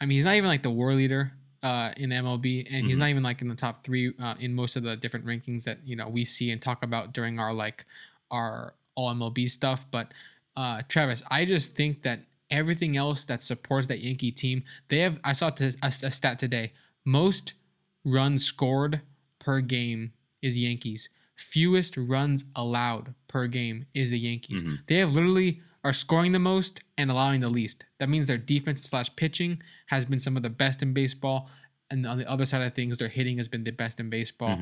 I mean, he's not even like the WAR leader in MLB, and he's not even like in the top 3 in most of the different rankings that, you know, we see and talk about during our all MLB stuff. But Travis, I just think that everything else that supports that Yankee team, they have. I saw a stat today. Most runs scored per game is Yankees. Fewest runs allowed per game is the Yankees. They have literally are scoring the most and allowing the least. That means their defense/pitching has been some of the best in baseball. And on the other side of things, their hitting has been the best in baseball.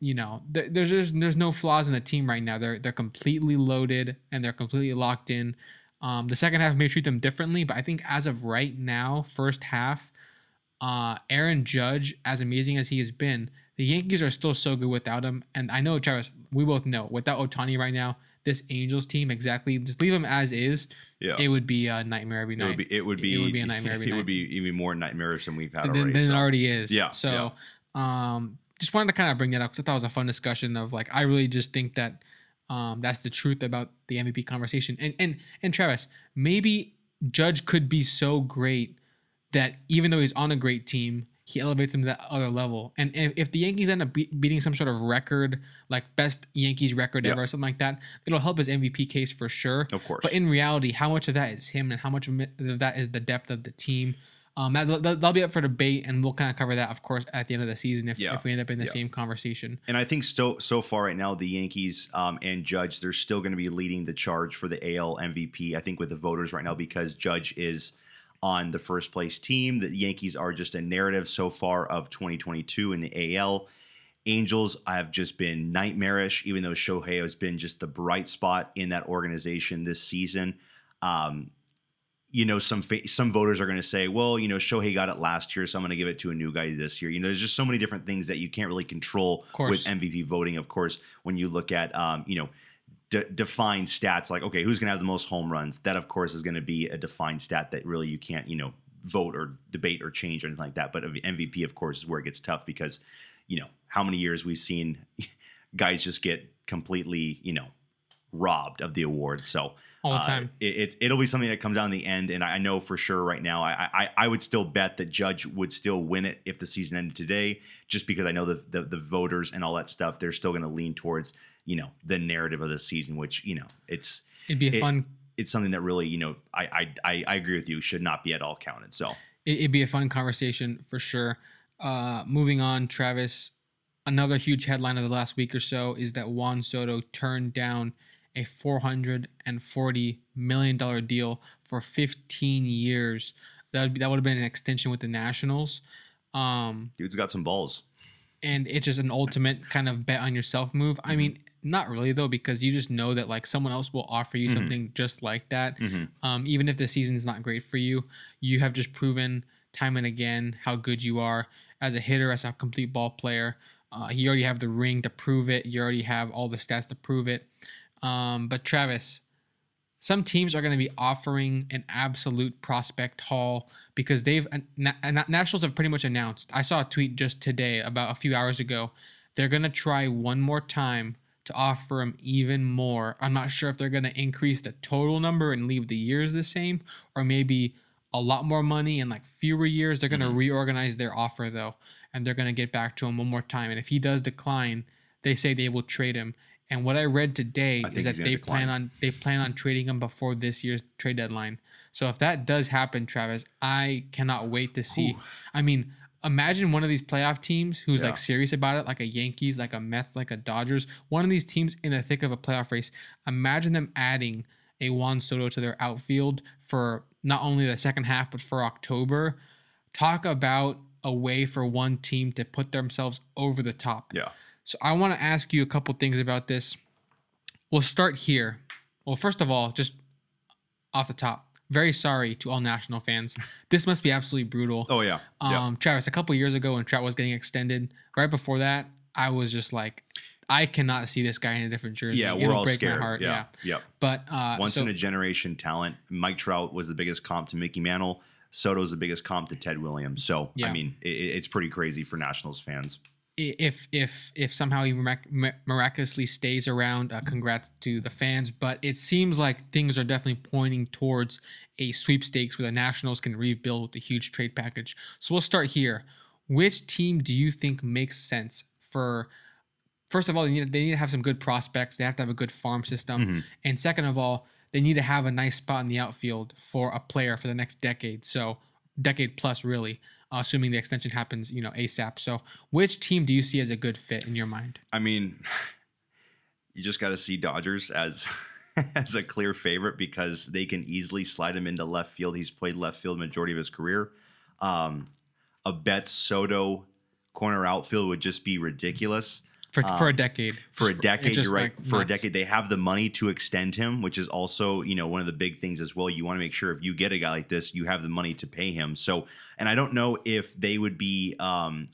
You know, there's no flaws in the team right now. They're completely loaded and they're completely locked in. The second half may treat them differently, but I think as of right now, first half, Aaron Judge, as amazing as he has been, the Yankees are still so good without him. And I know, Travis, we both know, without Ohtani right now, this Angels team, exactly, just leave him as is. Yeah, it would be a nightmare every night. It would be a nightmare every night. It would be even more nightmarish than we've had already. Than it already is. Yeah. So, just wanted to kind of bring that up because I thought it was a fun discussion of like, I really just think that that's the truth about the MVP conversation. And Travis, maybe Judge could be so great that even though he's on a great team, he elevates him to that other level. And if the Yankees end up beating some sort of record, like best Yankees record ever or something like that, it'll help his MVP case for sure. Of course. But in reality, how much of that is him and how much of that is the depth of the team? That'll be up for debate, and we'll kind of cover that, of course, at the end of the season if we end up in the same conversation. And I think so far right now, the Yankees and Judge, they're still going to be leading the charge for the AL MVP, I think, with the voters right now because Judge is – on the first place team. The Yankees are just a narrative so far of 2022 in the AL. Angels have just been nightmarish, even though Shohei has been just the bright spot in that organization this season. You know, some voters are going to say, well, you know, Shohei got it last year, so I'm going to give it to a new guy this year. You know, there's just so many different things that you can't really control with MVP voting, of course, when you look at, you know, define stats like, okay, who's going to have the most home runs? That, of course, is going to be a defined stat that really you can't, you know, vote or debate or change or anything like that. But MVP, of course, is where it gets tough because, you know, how many years we've seen guys just get completely, you know, robbed of the award. So all the time. It'll be something that comes out in the end. And I know for sure right now, I would still bet that Judge would still win it if the season ended today, just because I know the voters and all that stuff, they're still going to lean towards, you know, the narrative of the season, which, you know, it'd be a fun. It's something that really, you know, I agree with you, should not be at all counted. So it'd be a fun conversation for sure. Moving on, Travis, another huge headline of the last week or so is that Juan Soto turned down a $440 million deal for 15 years. That would have been an extension with the Nationals. Dude's got some balls. And it's just an ultimate kind of bet on yourself move. Mm-hmm. I mean, not really, though, because you just know that like someone else will offer you something just like that. Mm-hmm. Even if the season's not great for you, you have just proven time and again how good you are as a hitter, as a complete ball player. You already have the ring to prove it. You already have all the stats to prove it. But Travis, some teams are going to be offering an absolute prospect haul because they've Nationals have pretty much announced. I saw a tweet just today about a few hours ago. They're going to try one more time to offer them even more. I'm not sure if they're going to increase the total number and leave the years the same, or maybe a lot more money and like fewer years. They're going to reorganize their offer though, and they're going to get back to him one more time. And if he does decline, they say they will trade him. And what I read today is that they plan on trading him before this year's trade deadline. So if that does happen, Travis, I cannot wait to see. Ooh. I mean, imagine one of these playoff teams who's like serious about it, like a Yankees, like a Mets, like a Dodgers, one of these teams in the thick of a playoff race. Imagine them adding a Juan Soto to their outfield for not only the second half, but for October. Talk about a way for one team to put themselves over the top. Yeah. So I want to ask you a couple things about this. We'll start here. Well, first of all, just off the top, very sorry to all National fans. This must be absolutely brutal. Oh, yeah. Travis, a couple years ago when Trout was getting extended, right before that, I was just like, I cannot see this guy in a different jersey. Yeah, we're all scared. It'll break my heart. Yeah. But once in a generation talent. Mike Trout was the biggest comp to Mickey Mantle. Soto's the biggest comp to Ted Williams. So, I mean, it's pretty crazy for Nationals fans. If somehow he miraculously stays around, congrats to the fans. But it seems like things are definitely pointing towards a sweepstakes where the Nationals can rebuild with a huge trade package. So we'll start here. Which team do you think makes sense for? First of all, they need to have some good prospects. They have to have a good farm system. Mm-hmm. And second of all, they need to have a nice spot in the outfield for a player for the next decade. So decade plus, really. Assuming the extension happens, you know, ASAP. So which team do you see as a good fit in your mind? I mean, you just got to see Dodgers as as a clear favorite because they can easily slide him into left field. He's played left field majority of his career. A bet Soto corner outfield would just be ridiculous. For a decade. For a decade, you're right. Like for a decade, they have the money to extend him, which is also, you know, one of the big things as well. You want to make sure if you get a guy like this, you have the money to pay him. So, and I don't know if they would be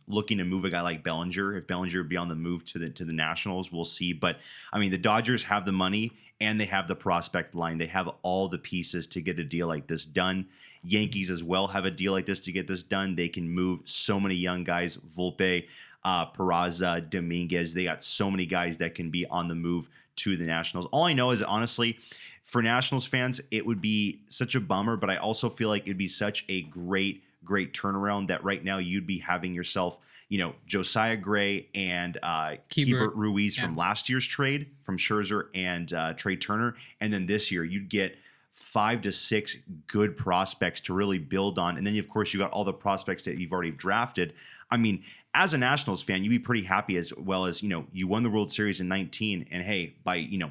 looking to move a guy like Bellinger. If Bellinger would be on the move to the Nationals, we'll see. But, I mean, the Dodgers have the money and they have the prospect line. They have all the pieces to get a deal like this done. Yankees as well have a deal like this to get this done. They can move so many young guys, Volpe, Peraza, Dominguez. They got so many guys that can be on the move to the Nationals. All I know is, honestly, for Nationals fans, it would be such a bummer, but I also feel like it'd be such a great, great turnaround that right now you'd be having yourself, you know, Josiah Gray and Keibert Ruiz from last year's trade from Scherzer and Trey Turner. And then this year you'd get 5 to 6 good prospects to really build on. And then, of course, you got all the prospects that you've already drafted. I mean, as a Nationals fan, you'd be pretty happy as well as, you know, you won the World Series in 19 and hey, by, you know,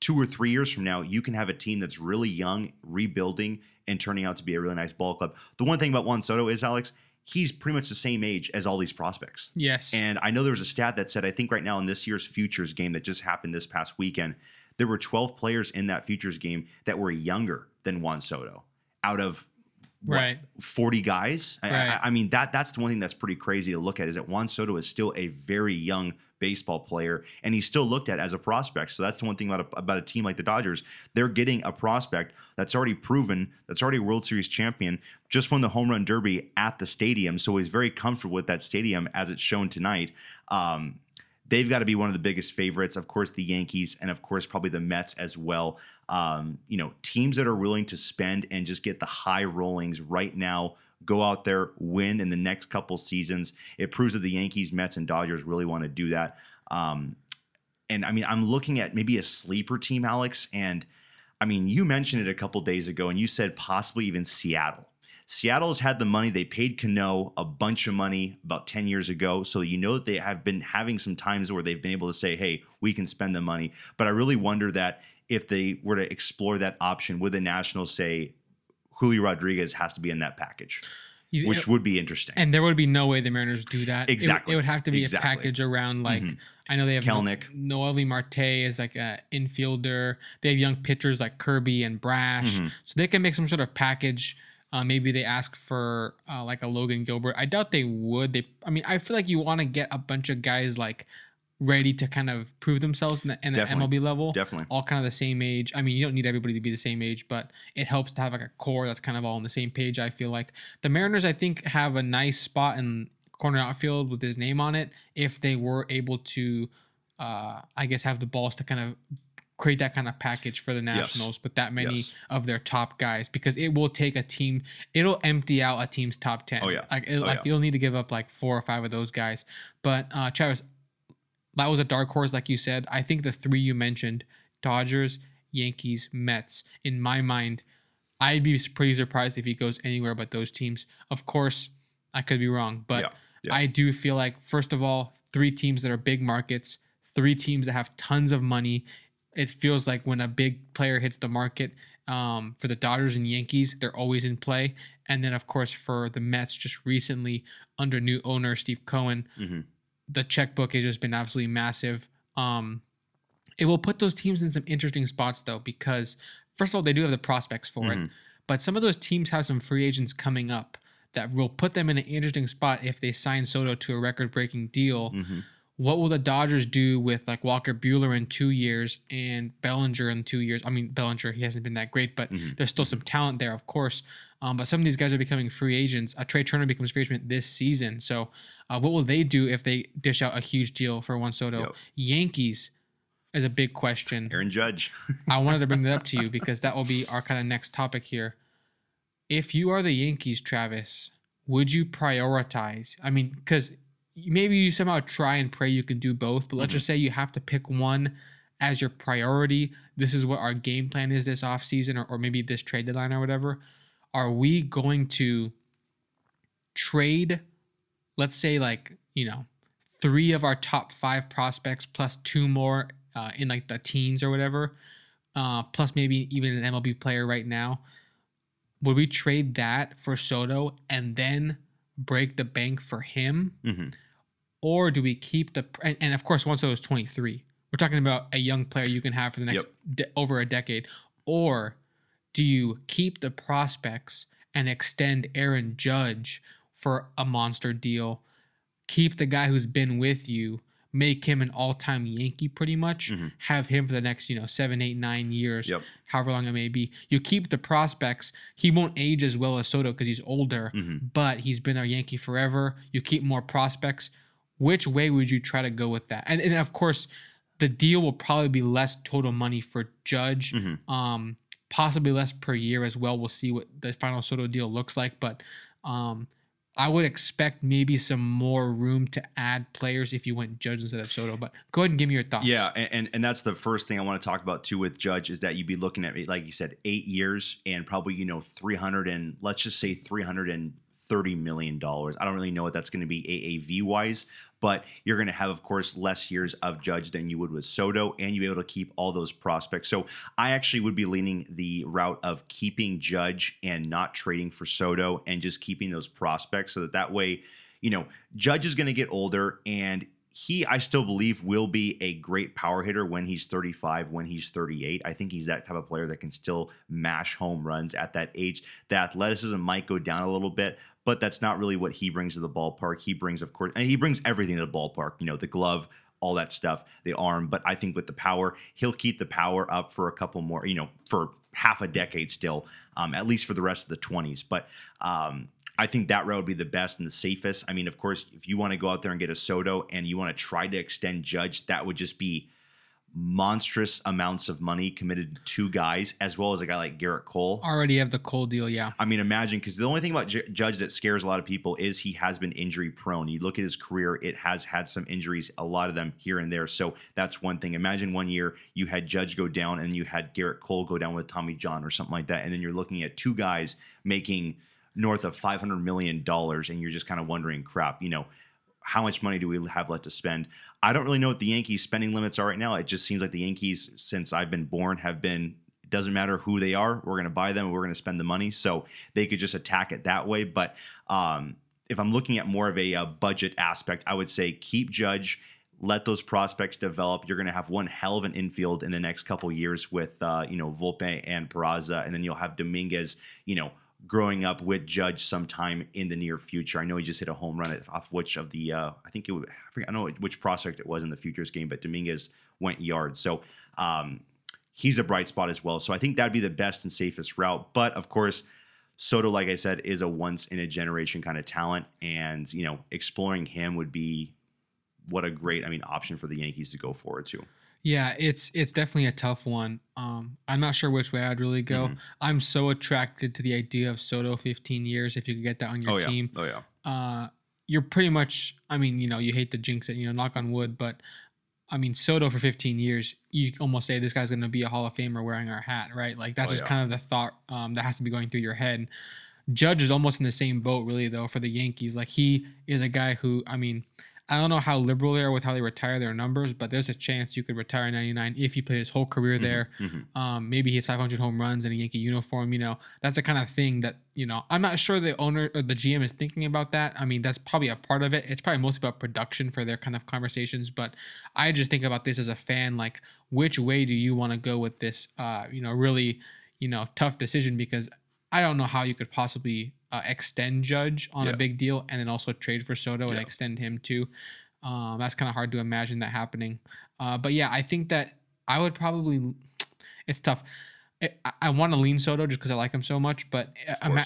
2 or 3 years from now, you can have a team that's really young, rebuilding and turning out to be a really nice ball club. The one thing about Juan Soto is, Alex, he's pretty much the same age as all these prospects. Yes. And I know there was a stat that said, I think right now in this year's futures game that just happened this past weekend, there were 12 players in that futures game that were younger than Juan Soto out of 40 guys. Right. I mean, that's the one thing that's pretty crazy to look at is that Juan Soto is still a very young baseball player and he's still looked at as a prospect. So that's the one thing about a team like the Dodgers. They're getting a prospect that's already proven, that's already a World Series champion, just won the home run derby at the stadium. So he's very comfortable with that stadium as it's shown tonight. They've got to be one of the biggest favorites. Of course, the Yankees and, of course, probably the Mets as well. Teams that are willing to spend and just get the high rollings right now, go out there, win in the next couple seasons. It proves that the Yankees, Mets, and Dodgers really want to do that. And, I mean, I'm looking at maybe a sleeper team, Alex. And, I mean, you mentioned it a couple days ago, and you said possibly even Seattle. Seattle has had the money. They paid Cano a bunch of money about 10 years ago. So you know that they have been having some times where they've been able to say, hey, we can spend the money. But I really wonder that if they were to explore that option, would the Nationals say Julio Rodriguez has to be in that package, which would be interesting. And there would be no way the Mariners do that. Exactly. It would have to be a package around, like, I know they have Kelnick. Noel Marte is like an infielder. They have young pitchers like Kirby and Brash. So they can make some sort of package. Maybe they ask for like a Logan Gilbert. I doubt they would. I feel like you want to get a bunch of guys like ready to kind of prove themselves in the MLB level. Definitely. All kind of the same age. I mean, you don't need everybody to be the same age, but it helps to have like a core that's kind of all on the same page. I feel like the Mariners, I think, have a nice spot in corner outfield with his name on it. If they were able to, have the balls to kind of create that kind of package for the Nationals with that many of their top guys, because it will take a team. It'll empty out a team's top 10. You'll need to give up like 4 or 5 of those guys. But Travis, that was a dark horse. Like you said, I think the 3 you mentioned, Dodgers, Yankees, Mets, in my mind, I'd be pretty surprised if he goes anywhere but those teams. Of course, I could be wrong, but I do feel like, first of all, 3 teams that are big markets, 3 teams that have tons of money. It feels like when a big player hits the market, for the Dodgers and Yankees, they're always in play. And then, of course, for the Mets, just recently under new owner Steve Cohen, the checkbook has just been absolutely massive. It will put those teams in some interesting spots, though, because, first of all, they do have the prospects for it. But some of those teams have some free agents coming up that will put them in an interesting spot if they sign Soto to a record-breaking deal. What will the Dodgers do with like Walker Buehler in 2 years and Bellinger in 2 years? I mean, Bellinger, he hasn't been that great, but there's still some talent there, of course. But some of these guys are becoming free agents. Trey Turner becomes free agent this season. So what will they do if they dish out a huge deal for Juan Soto? Yankees is a big question. Aaron Judge. I wanted to bring that up to you because that will be our kind of next topic here. If you are the Yankees, Travis, would you prioritize? I mean, because maybe you somehow try and pray you can do both, but let's just say you have to pick one as your priority. This is what our game plan is this offseason, or maybe this trade deadline or whatever. Are we going to trade, let's say, like, 3 of our top 5 prospects plus 2 more in like the teens or whatever, plus maybe even an MLB player right now? Would we trade that for Soto and then break the bank for him? Or do we keep the... And of course, Juan Soto is 23. We're talking about a young player you can have for the next over a decade. Or do you keep the prospects and extend Aaron Judge for a monster deal? Keep the guy who's been with you, make him an all-time Yankee pretty much, have him for the next, 7, 8, 9 years, however long it may be. You keep the prospects. He won't age as well as Soto because he's older, but he's been a Yankee forever. You keep more prospects. Which way would you try to go with that? And of course, the deal will probably be less total money for Judge, possibly less per year as well. We'll see what the final Soto deal looks like, but... I would expect maybe some more room to add players if you went Judge instead of Soto. But go ahead and give me your thoughts. Yeah, and that's the first thing I want to talk about too with Judge is that you'd be looking at, like you said, 8 years and probably, $330 million. I don't really know what that's going to be AAV wise, but you're going to have, of course, less years of Judge than you would with Soto, and you'll be able to keep all those prospects. So I actually would be leaning the route of keeping Judge and not trading for Soto and just keeping those prospects so that way, Judge is going to get older, and he, I still believe, will be a great power hitter when he's 35, when he's 38. I think he's that type of player that can still mash home runs at that age. The athleticism might go down a little bit, but that's not really what he brings to the ballpark. He brings, of course, and he brings everything to the ballpark, the glove, all that stuff, the arm. But I think with the power, he'll keep the power up for a couple more, for half a decade still, at least for the rest of the 20s. But I think that route would be the best and the safest. I mean, of course, if you want to go out there and get a Soto and you want to try to extend Judge, that would just be monstrous amounts of money committed to two guys, as well as a guy like Garrett Cole. Already have the Cole deal, yeah. I mean, imagine, because the only thing about Judge that scares a lot of people is he has been injury prone. You look at his career, it has had some injuries, a lot of them here and there. So that's one thing. Imagine one year you had Judge go down and you had Garrett Cole go down with Tommy John or something like that. And then you're looking at two guys making north of $500 million, and you're just kind of wondering, crap, you know, how much money do we have left to spend? I don't really know what the Yankees spending limits are right now. It just seems like the Yankees, since I've been born, have been, doesn't matter who they are, we're going to buy them, we're going to spend the money. So they could just attack it that way. But if I'm looking at more of a budget aspect, I would say keep Judge, let those prospects develop. You're going to have one hell of an infield in the next couple of years with, Volpe and Peraza. And then you'll have Dominguez, growing up with Judge sometime in the near future. I know he just hit a home run off which of the, I don't know which prospect it was in the futures game, but Dominguez went yard. So he's a bright spot as well. So I think that'd be the best and safest route. But of course, Soto, like I said, is a once in a generation kind of talent. And, exploring him would be what a great, option for the Yankees to go forward to. Yeah, it's definitely a tough one. I'm not sure which way I'd really go. Mm-hmm. I'm so attracted to the idea of Soto 15 years, if you could get that on your team. Oh, yeah. You're pretty much, you hate to jinx it, knock on wood, but, Soto for 15 years, you almost say this guy's going to be a Hall of Famer wearing our hat, right? Like, that's kind of the thought that has to be going through your head. Judge is almost in the same boat, really, though, for the Yankees. Like, he is a guy who, I don't know how liberal they are with how they retire their numbers, but there's a chance you could retire 99 if you play his whole career there. Mm-hmm. Maybe he has 500 home runs in a Yankee uniform. That's the kind of thing that, I'm not sure the owner or the GM is thinking about that. That's probably a part of it. It's probably mostly about production for their kind of conversations. But I just think about this as a fan, like, which way do you want to go with this, really, tough decision? Because I don't know how you could possibly extend Judge on a big deal and then also trade for Soto and extend him too. That's kind of hard to imagine that happening. But yeah, I think that I would probably, it's tough. I want to lean Soto just because I like him so much, but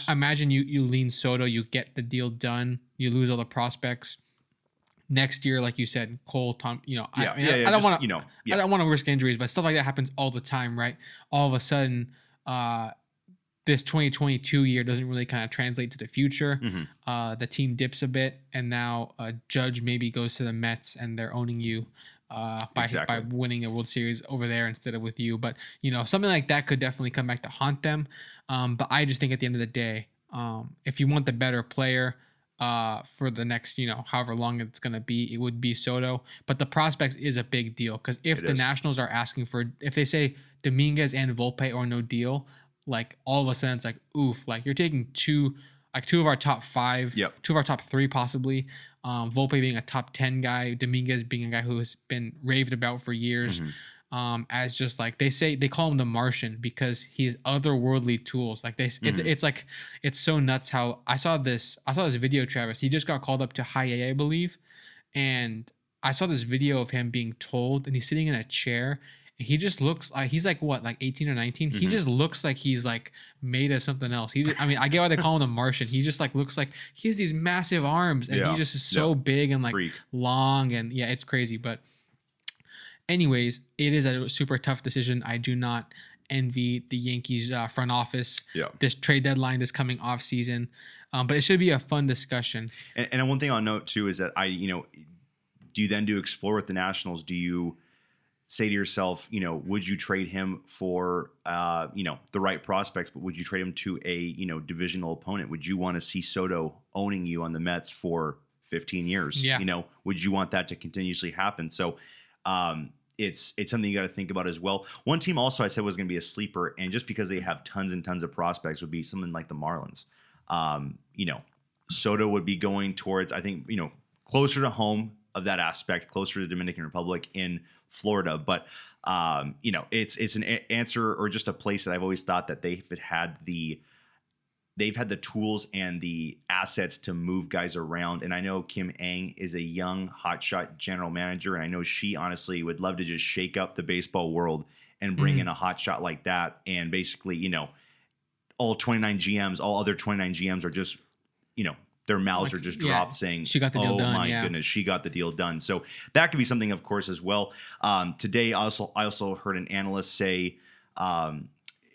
imagine you lean Soto, you get the deal done, you lose all the prospects. Next year, like you said, Cole, Tom, I don't want to risk injuries, but stuff like that happens all the time, right? All of a sudden, this 2022 year doesn't really kind of translate to the future. Mm-hmm. The team dips a bit, and now Judge maybe goes to the Mets, and they're owning you by winning a World Series over there instead of with you. But, something like that could definitely come back to haunt them. But I just think at the end of the day, if you want the better player for the next, however long it's going to be, it would be Soto. But the prospects is a big deal because Nationals are asking for, if they say Dominguez and Volpe or no deal, like all of a sudden it's like, oof, like you're taking two of our top five, two of our top three possibly, Volpe being a top 10 guy, Dominguez being a guy who has been raved about for years, mm-hmm. As just like they say, they call him the Martian because he has otherworldly tools. Like it's so nuts how I saw this video, Travis, he just got called up to high A, I believe. And I saw this video of him being told and he's sitting in a chair. He just looks like he's like what, like 18 or 19? Mm-hmm. He just looks like he's like made of something else. I get why they call him the Martian. He just like looks like he has these massive arms and he just is so big and like freak. Long and it's crazy. But anyways, it is a super tough decision. I do not envy the Yankees front office. Yeah. This trade deadline, this coming off season, but it should be a fun discussion. And one thing I'll note too is that do you then explore with the Nationals? Do you say to yourself, would you trade him for, the right prospects, but would you trade him to a, divisional opponent? Would you want to see Soto owning you on the Mets for 15 years? Yeah. Would you want that to continuously happen? So it's something you got to think about as well. One team also I said was going to be a sleeper, and just because they have tons and tons of prospects would be something like the Marlins. Soto would be going towards, I think, closer to home of that aspect, closer to the Dominican Republic in Florida. But, it's an answer or just a place that I've always thought that they've had the tools and the assets to move guys around. And I know Kim Ng is a young hotshot general manager. And I know she honestly would love to just shake up the baseball world and bring in a hotshot like that. And basically, all 29 GMs are just you know, their mouths are just dropped saying, she got the deal done. My goodness, she got the deal done. So that could be something, of course, as well. Today, I also heard an analyst say,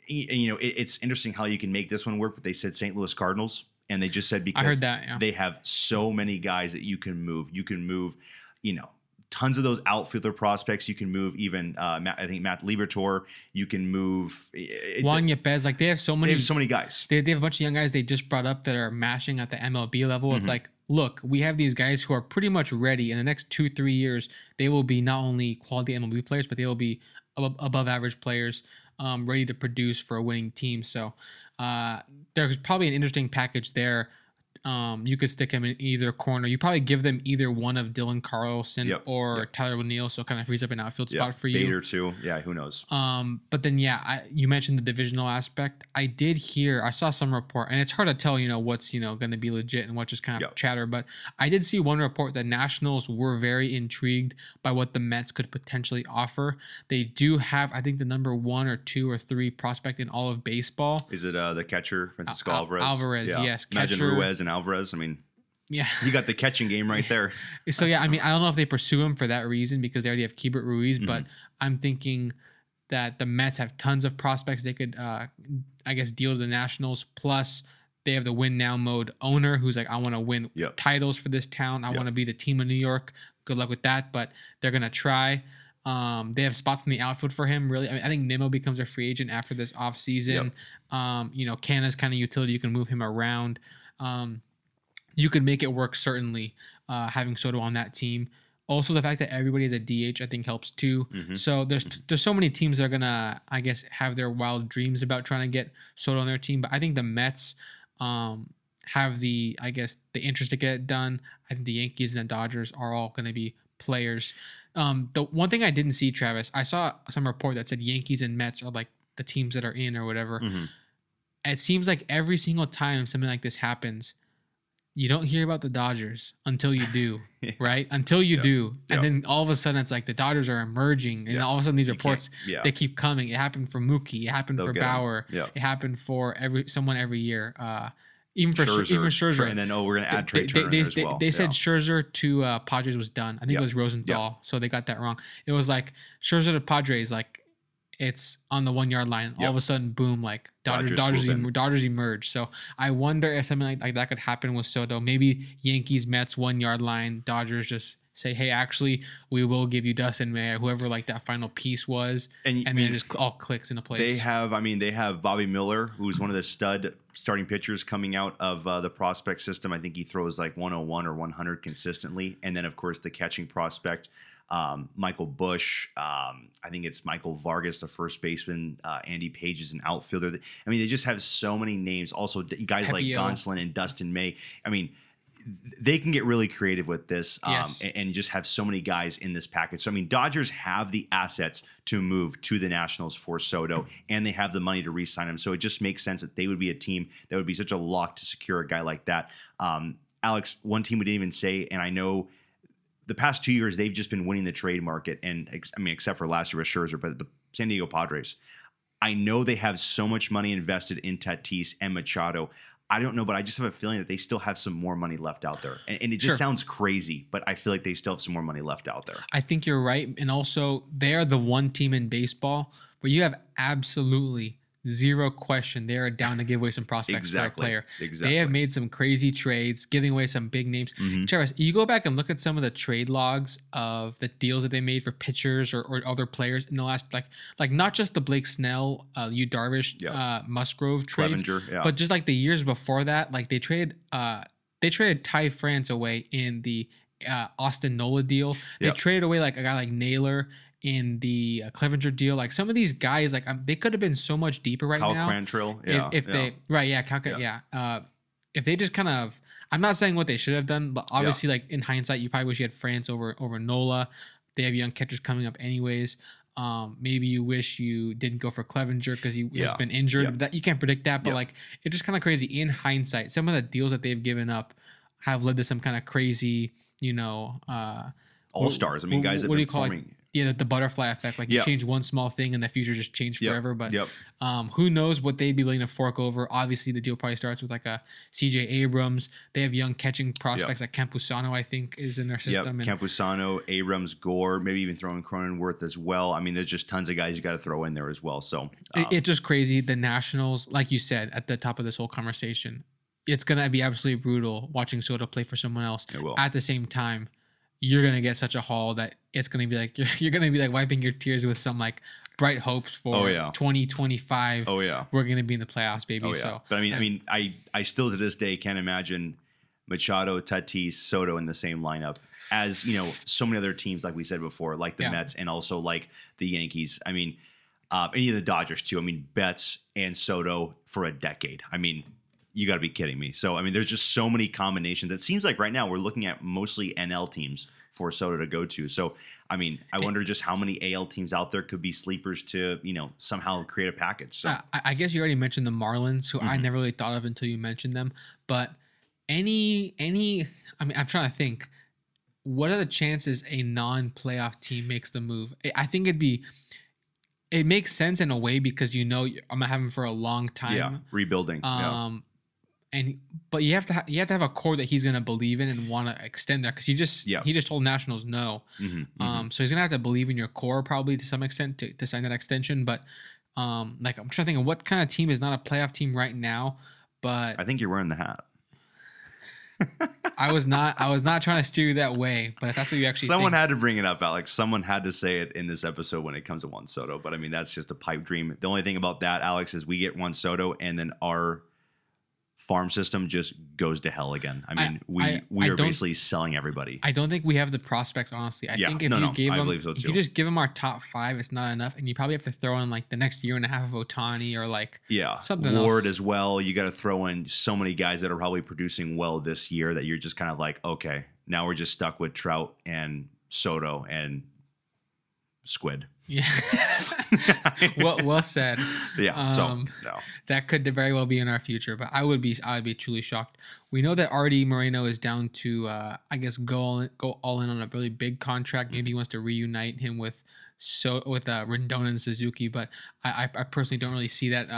you know, it's interesting how you can make this one work, but they said St. Louis Cardinals. And they just said because they have so many guys that you can move. You can move, you know, tons of those outfielder prospects. You can move even, Matt Liberatore. You can move Juan Yepez. Like they have so many. They have so many guys. They have a bunch of young guys they just brought up that are mashing at the MLB level. It's like, look, we have these guys who are pretty much ready. In the next 2-3 years, they will be not only quality MLB players, but they will be above average players, ready to produce for a winning team. So there's probably an interesting package there. You could stick him in either corner. You probably give them either one of Dylan Carlson or Tyler O'Neill, so kind of frees up an outfield spot for you. Bader too. Yeah, who knows? But then, you mentioned the divisional aspect. I saw some report, and it's hard to tell, you know, what's, you know, going to be legit and what's just kind of chatter, but I did see one report that Nationals were very intrigued by what the Mets could potentially offer. They do have, I think, the number 1, 2, or 3 prospect in all of baseball. Is it the catcher, Francisco Alvarez? Alvarez, yes. Imagine catcher. Ruiz and Alvarez. I mean, you got the catching game right there. So, I mean, I don't know if they pursue him for that reason because they already have Keibert Ruiz, but I'm thinking that the Mets have tons of prospects they could, deal to the Nationals. Plus, they have the win now mode owner who's like, I want to win titles for this town. I want to be the team of New York. Good luck with that, but they're going to try. They have spots in the outfield for him, really. I mean, I think Nimmo becomes a free agent after this offseason. You know, Canna's kind of utility. You can move him around. You could make it work, certainly, having Soto on that team. Also, the fact that everybody is a DH, I think, helps too. So there's so many teams that are going to, I guess, have their wild dreams about trying to get Soto on their team. But I think the Mets have the, I guess, the interest to get it done. I think the Yankees and the Dodgers are all going to be players. The one thing I didn't see, Travis, I saw some report that said Yankees and Mets are like the teams that are in or whatever. It seems like every single time something like this happens, you don't hear about the Dodgers until you do, right? Until you do. And then all of a sudden it's like the Dodgers are emerging. And all of a sudden these reports, they keep coming. It happened for Mookie. It happened for Bauer. It happened for every year. Even for Scherzer. And then, we're going to add Trey Turner as well. They said Scherzer to Padres was done. I think it was Rosenthal. So they got that wrong. It was like Scherzer to Padres, like, it's on the 1 yard line. All of a sudden, boom, like Dodgers emerge. So I wonder if something like that could happen with Soto. Maybe Yankees, Mets, 1 yard line, Dodgers just say, hey, actually, we will give you Dustin May or whoever like that final piece was. And then it just all clicks into place. They have Bobby Miller, who's one of the stud starting pitchers coming out of the prospect system. I think he throws like 101 or 100 consistently. And then, of course, the catching prospect. Michael Bush, I think it's Michael Vargas, the first baseman, Andy Page is an outfielder. I mean, they just have so many names. Also, guys like Gonsolin and Dustin May. I mean, they can get really creative with this and just have so many guys in this package. So, I mean, Dodgers have the assets to move to the Nationals for Soto, and they have the money to re-sign him. So it just makes sense that they would be a team that would be such a lock to secure a guy like that. Alex, one team we didn't even say, and I know the past 2 years, they've just been winning the trade market. And I mean, except for last year with Scherzer, but the San Diego Padres, I know they have so much money invested in Tatis and Machado. I don't know, but I just have a feeling that they still have some more money left out there. And it just sounds crazy, but I feel like they still have some more money left out there. I think you're right. And also, they are the one team in baseball where you have absolutely zero question they are down to give away some prospects for a player. They have made some crazy trades, giving away some big names. Travis, you go back and look at some of the trade logs of the deals that they made for pitchers or other players in the last, like not just the Blake Snell, Yu Darvish, Musgrove trades, but just like the years before that, like they traded Ty France away in the Austin Nola deal. They traded away like a guy like Naylor in the Clevenger deal. Like some of these guys, like they could have been so much deeper right now. Kyle Quantrill, if they just kind of, I'm not saying what they should have done, but obviously, like in hindsight, you probably wish you had France over Nola. They have young catchers coming up, anyways. Maybe you wish you didn't go for Clevenger because he has been injured. That you can't predict that, but like it's just kind of crazy in hindsight. Some of the deals that they've given up have led to some kind of crazy, all-stars. I mean, guys that have been performing. Like, the butterfly effect. Like, you change one small thing and the future just changed forever. But who knows what they'd be willing to fork over. Obviously, the deal probably starts with like a C.J. Abrams. They have young catching prospects like Campusano, I think, is in their system. Yep. Campusano, Abrams, Gore, maybe even throwing Cronenworth as well. I mean, there's just tons of guys you got to throw in there as well. So it's just crazy. The Nationals, like you said, at the top of this whole conversation, it's going to be absolutely brutal watching Soto play for someone else. It will. At the same time, you're going to get such a haul that it's going to be like, you're going to be like wiping your tears with some like bright hopes for 2025. Oh yeah. We're going to be in the playoffs, baby. Oh, yeah. So, but I still to this day can't imagine Machado, Tatis, Soto in the same lineup as, so many other teams, like we said before, like the Mets and also like the Yankees. I mean, any of the Dodgers too. I mean, Betts and Soto for a decade. I mean, you got to be kidding me. So, I mean, there's just so many combinations. It seems like right now we're looking at mostly NL teams for Soto to go to. So, I mean, I wonder just how many AL teams out there could be sleepers to, somehow create a package. So. I guess you already mentioned the Marlins, who I never really thought of until you mentioned them. But I'm trying to think. What are the chances a non-playoff team makes the move? I think it'd be... It makes sense in a way because, I'm going to have him for a long time. Yeah, rebuilding. But you have to have a core that he's going to believe in and want to extend that because he just told Nationals no. Mm-hmm, so he's going to have to believe in your core probably to some extent to sign that extension. But I'm trying to think of what kind of team is not a playoff team right now. But I think you're wearing the hat. I was not trying to steer you that way, but that's what you actually. Someone had to bring it up, Alex. Someone had to say it in this episode when it comes to Juan Soto. But I mean, that's just a pipe dream. The only thing about that, Alex, is we get Juan Soto and then our farm system just goes to hell again. I mean, we are basically selling everybody. I don't think we have the prospects, honestly. I you just give them our top five, it's not enough, and you probably have to throw in like the next year and a half of Ohtani or like something Ward else. As well. You got to throw in so many guys that are probably producing well this year that you're just kind of like, okay, now we're just stuck with Trout and Soto and Squid. Yeah. well said. Yeah. That could very well be in our future, but I would be truly shocked. We know that Artie Moreno is down to go all in on a really big contract. Maybe he wants to reunite him with Rendon and Suzuki, but I personally don't really see that.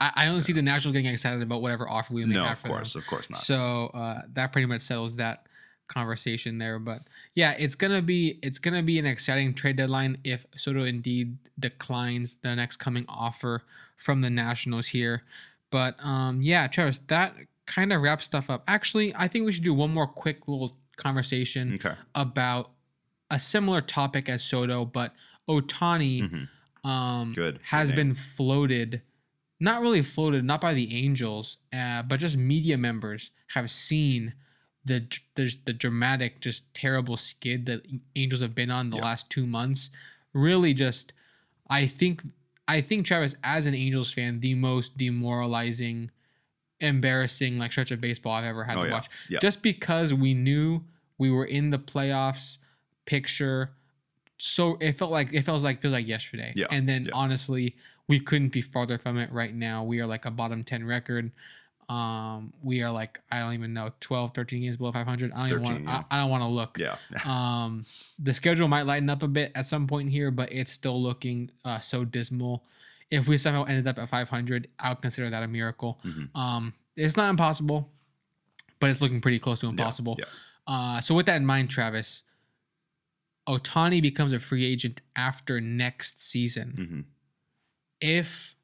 I don't see the Nationals getting excited about whatever offer we make. No, of course not. So that pretty much settles that conversation there, but it's gonna be an exciting trade deadline if Soto indeed declines the next coming offer from the Nationals here. But Travis, that kind of wraps stuff up. Actually, I think we should do one more quick little conversation about a similar topic as Soto, but Ohtani has been floated. Not really floated, not by the Angels, but just media members have seen the dramatic, just terrible skid that Angels have been on the last 2 months. Really just, I think Travis, as an Angels fan, the most demoralizing, embarrassing like stretch of baseball I've ever had to watch. Yeah. Just because we knew we were in the playoffs picture, so it feels like yesterday. Yeah. And then honestly, we couldn't be farther from it right now. We are like a bottom 10 record. We are like, I don't even know, 12, 13 games below 500. I don't want to look. Yeah. The schedule might lighten up a bit at some point here, but it's still looking so dismal. If we somehow ended up at 500, I would consider that a miracle. Mm-hmm. It's not impossible, but it's looking pretty close to impossible. Yeah. So with that in mind, Travis, Ohtani becomes a free agent after next season. Mm-hmm. If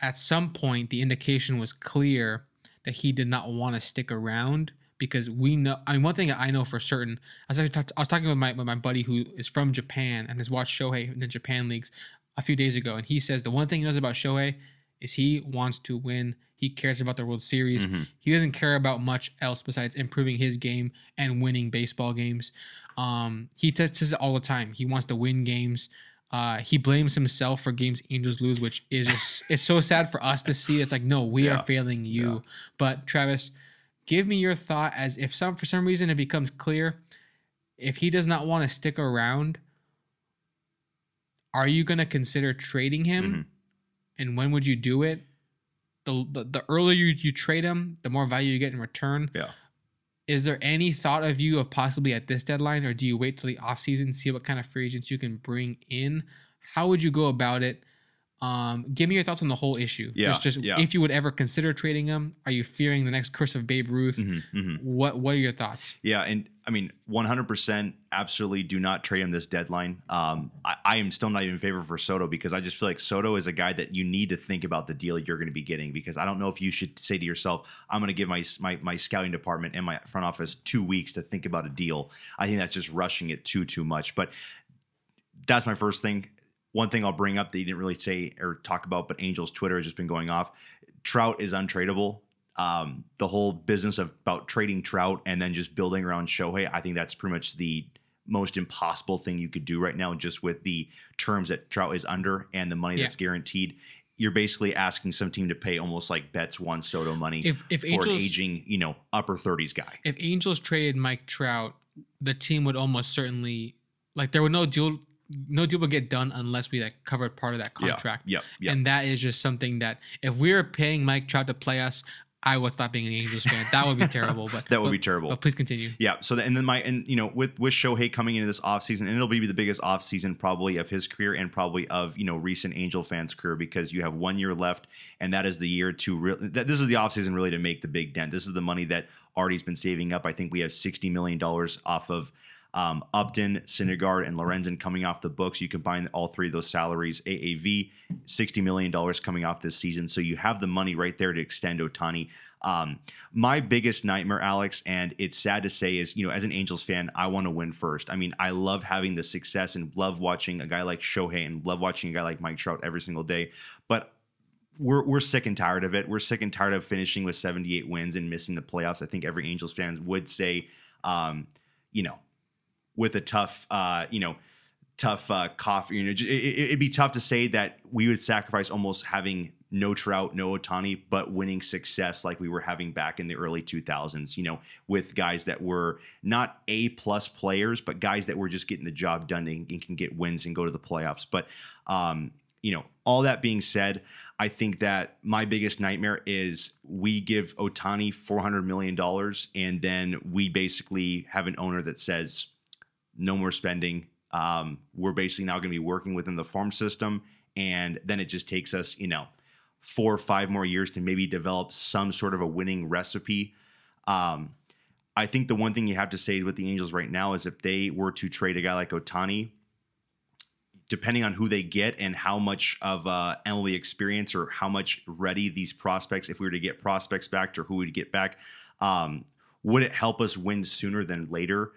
at some point the indication was clear that he did not want to stick around, because we know, I mean, one thing I know for certain, I was talking with my buddy who is from Japan and has watched Shohei in the Japan leagues a few days ago, and he says the one thing he knows about Shohei is he wants to win. He cares about the World Series. Mm-hmm. He doesn't care about much else besides improving his game and winning baseball games. He says it all the time. He wants to win games. He blames himself for games Angels lose, which is just, it's so sad for us to see. It's like, no, we are failing you. Yeah. But Travis, give me your thought as if for some reason it becomes clear, if he does not want to stick around, are you going to consider trading him? Mm-hmm. And when would you do it? The earlier you trade him, the more value you get in return. Yeah. Is there any thought of you of possibly at this deadline, or do you wait till the offseason, see what kind of free agents you can bring in? How would you go about it? Give me your thoughts on the whole issue. Yeah, just if you would ever consider trading him. Are you fearing the next curse of Babe Ruth? What are your thoughts? Yeah, and I mean, 100% absolutely do not trade him this deadline. I am still not even in favor for Soto, because I just feel like Soto is a guy that you need to think about the deal you're going to be getting, because I don't know if you should say to yourself, I'm going to give my scouting department and my front office 2 weeks to think about a deal. I think that's just rushing it too much. But that's my first thing. One thing I'll bring up that you didn't really say or talk about, but Angel's Twitter has just been going off. Trout is untradeable. The whole business about trading Trout and then just building around Shohei, I think that's pretty much the most impossible thing you could do right now, just with the terms that Trout is under and the money that's guaranteed. You're basically asking some team to pay almost like Betts won Soto money if for Angels, an aging, upper 30s guy. If Angels traded Mike Trout, the team would almost certainly, there would no deal would get done unless we covered part of that contract. Yeah. And that is just something that if we were paying Mike Trout to play us, I would stop being an Angels fan. That would be terrible. But that would be terrible. But please continue. Yeah. So with Shohei coming into this offseason, and it'll be the biggest offseason probably of his career and probably of recent Angel fans' career, because you have 1 year left, and that is the year to this is the offseason really to make the big dent. This is the money that Artie's been saving up. I think we have $60 million off of Upton, Syndergaard, and Lorenzen coming off the books. You combine all three of those salaries, AAV, $60 million coming off this season. So you have the money right there to extend Ohtani. My biggest nightmare, Alex, and it's sad to say, is, as an Angels fan, I want to win first. I mean, I love having the success and love watching a guy like Shohei and love watching a guy like Mike Trout every single day. But we're sick and tired of it. We're sick and tired of finishing with 78 wins and missing the playoffs. I think every Angels fan would say, with a tough cough, it'd be tough to say that we would sacrifice almost having no Trout, no Ohtani, but winning success like we were having back in the early 2000s, with guys that were not A+ players, but guys that were just getting the job done and can get wins and go to the playoffs. But, all that being said, I think that my biggest nightmare is we give Ohtani $400 million and then we basically have an owner that says no more spending. We're basically now going to be working within the farm system. And then it just takes us, 4 or 5 more years to maybe develop some sort of a winning recipe. I think the one thing you have to say with the Angels right now is if they were to trade a guy like Ohtani, depending on who they get and how much of MLB experience or how much ready these prospects, if we were to get prospects back or who we'd get back, would it help us win sooner than later?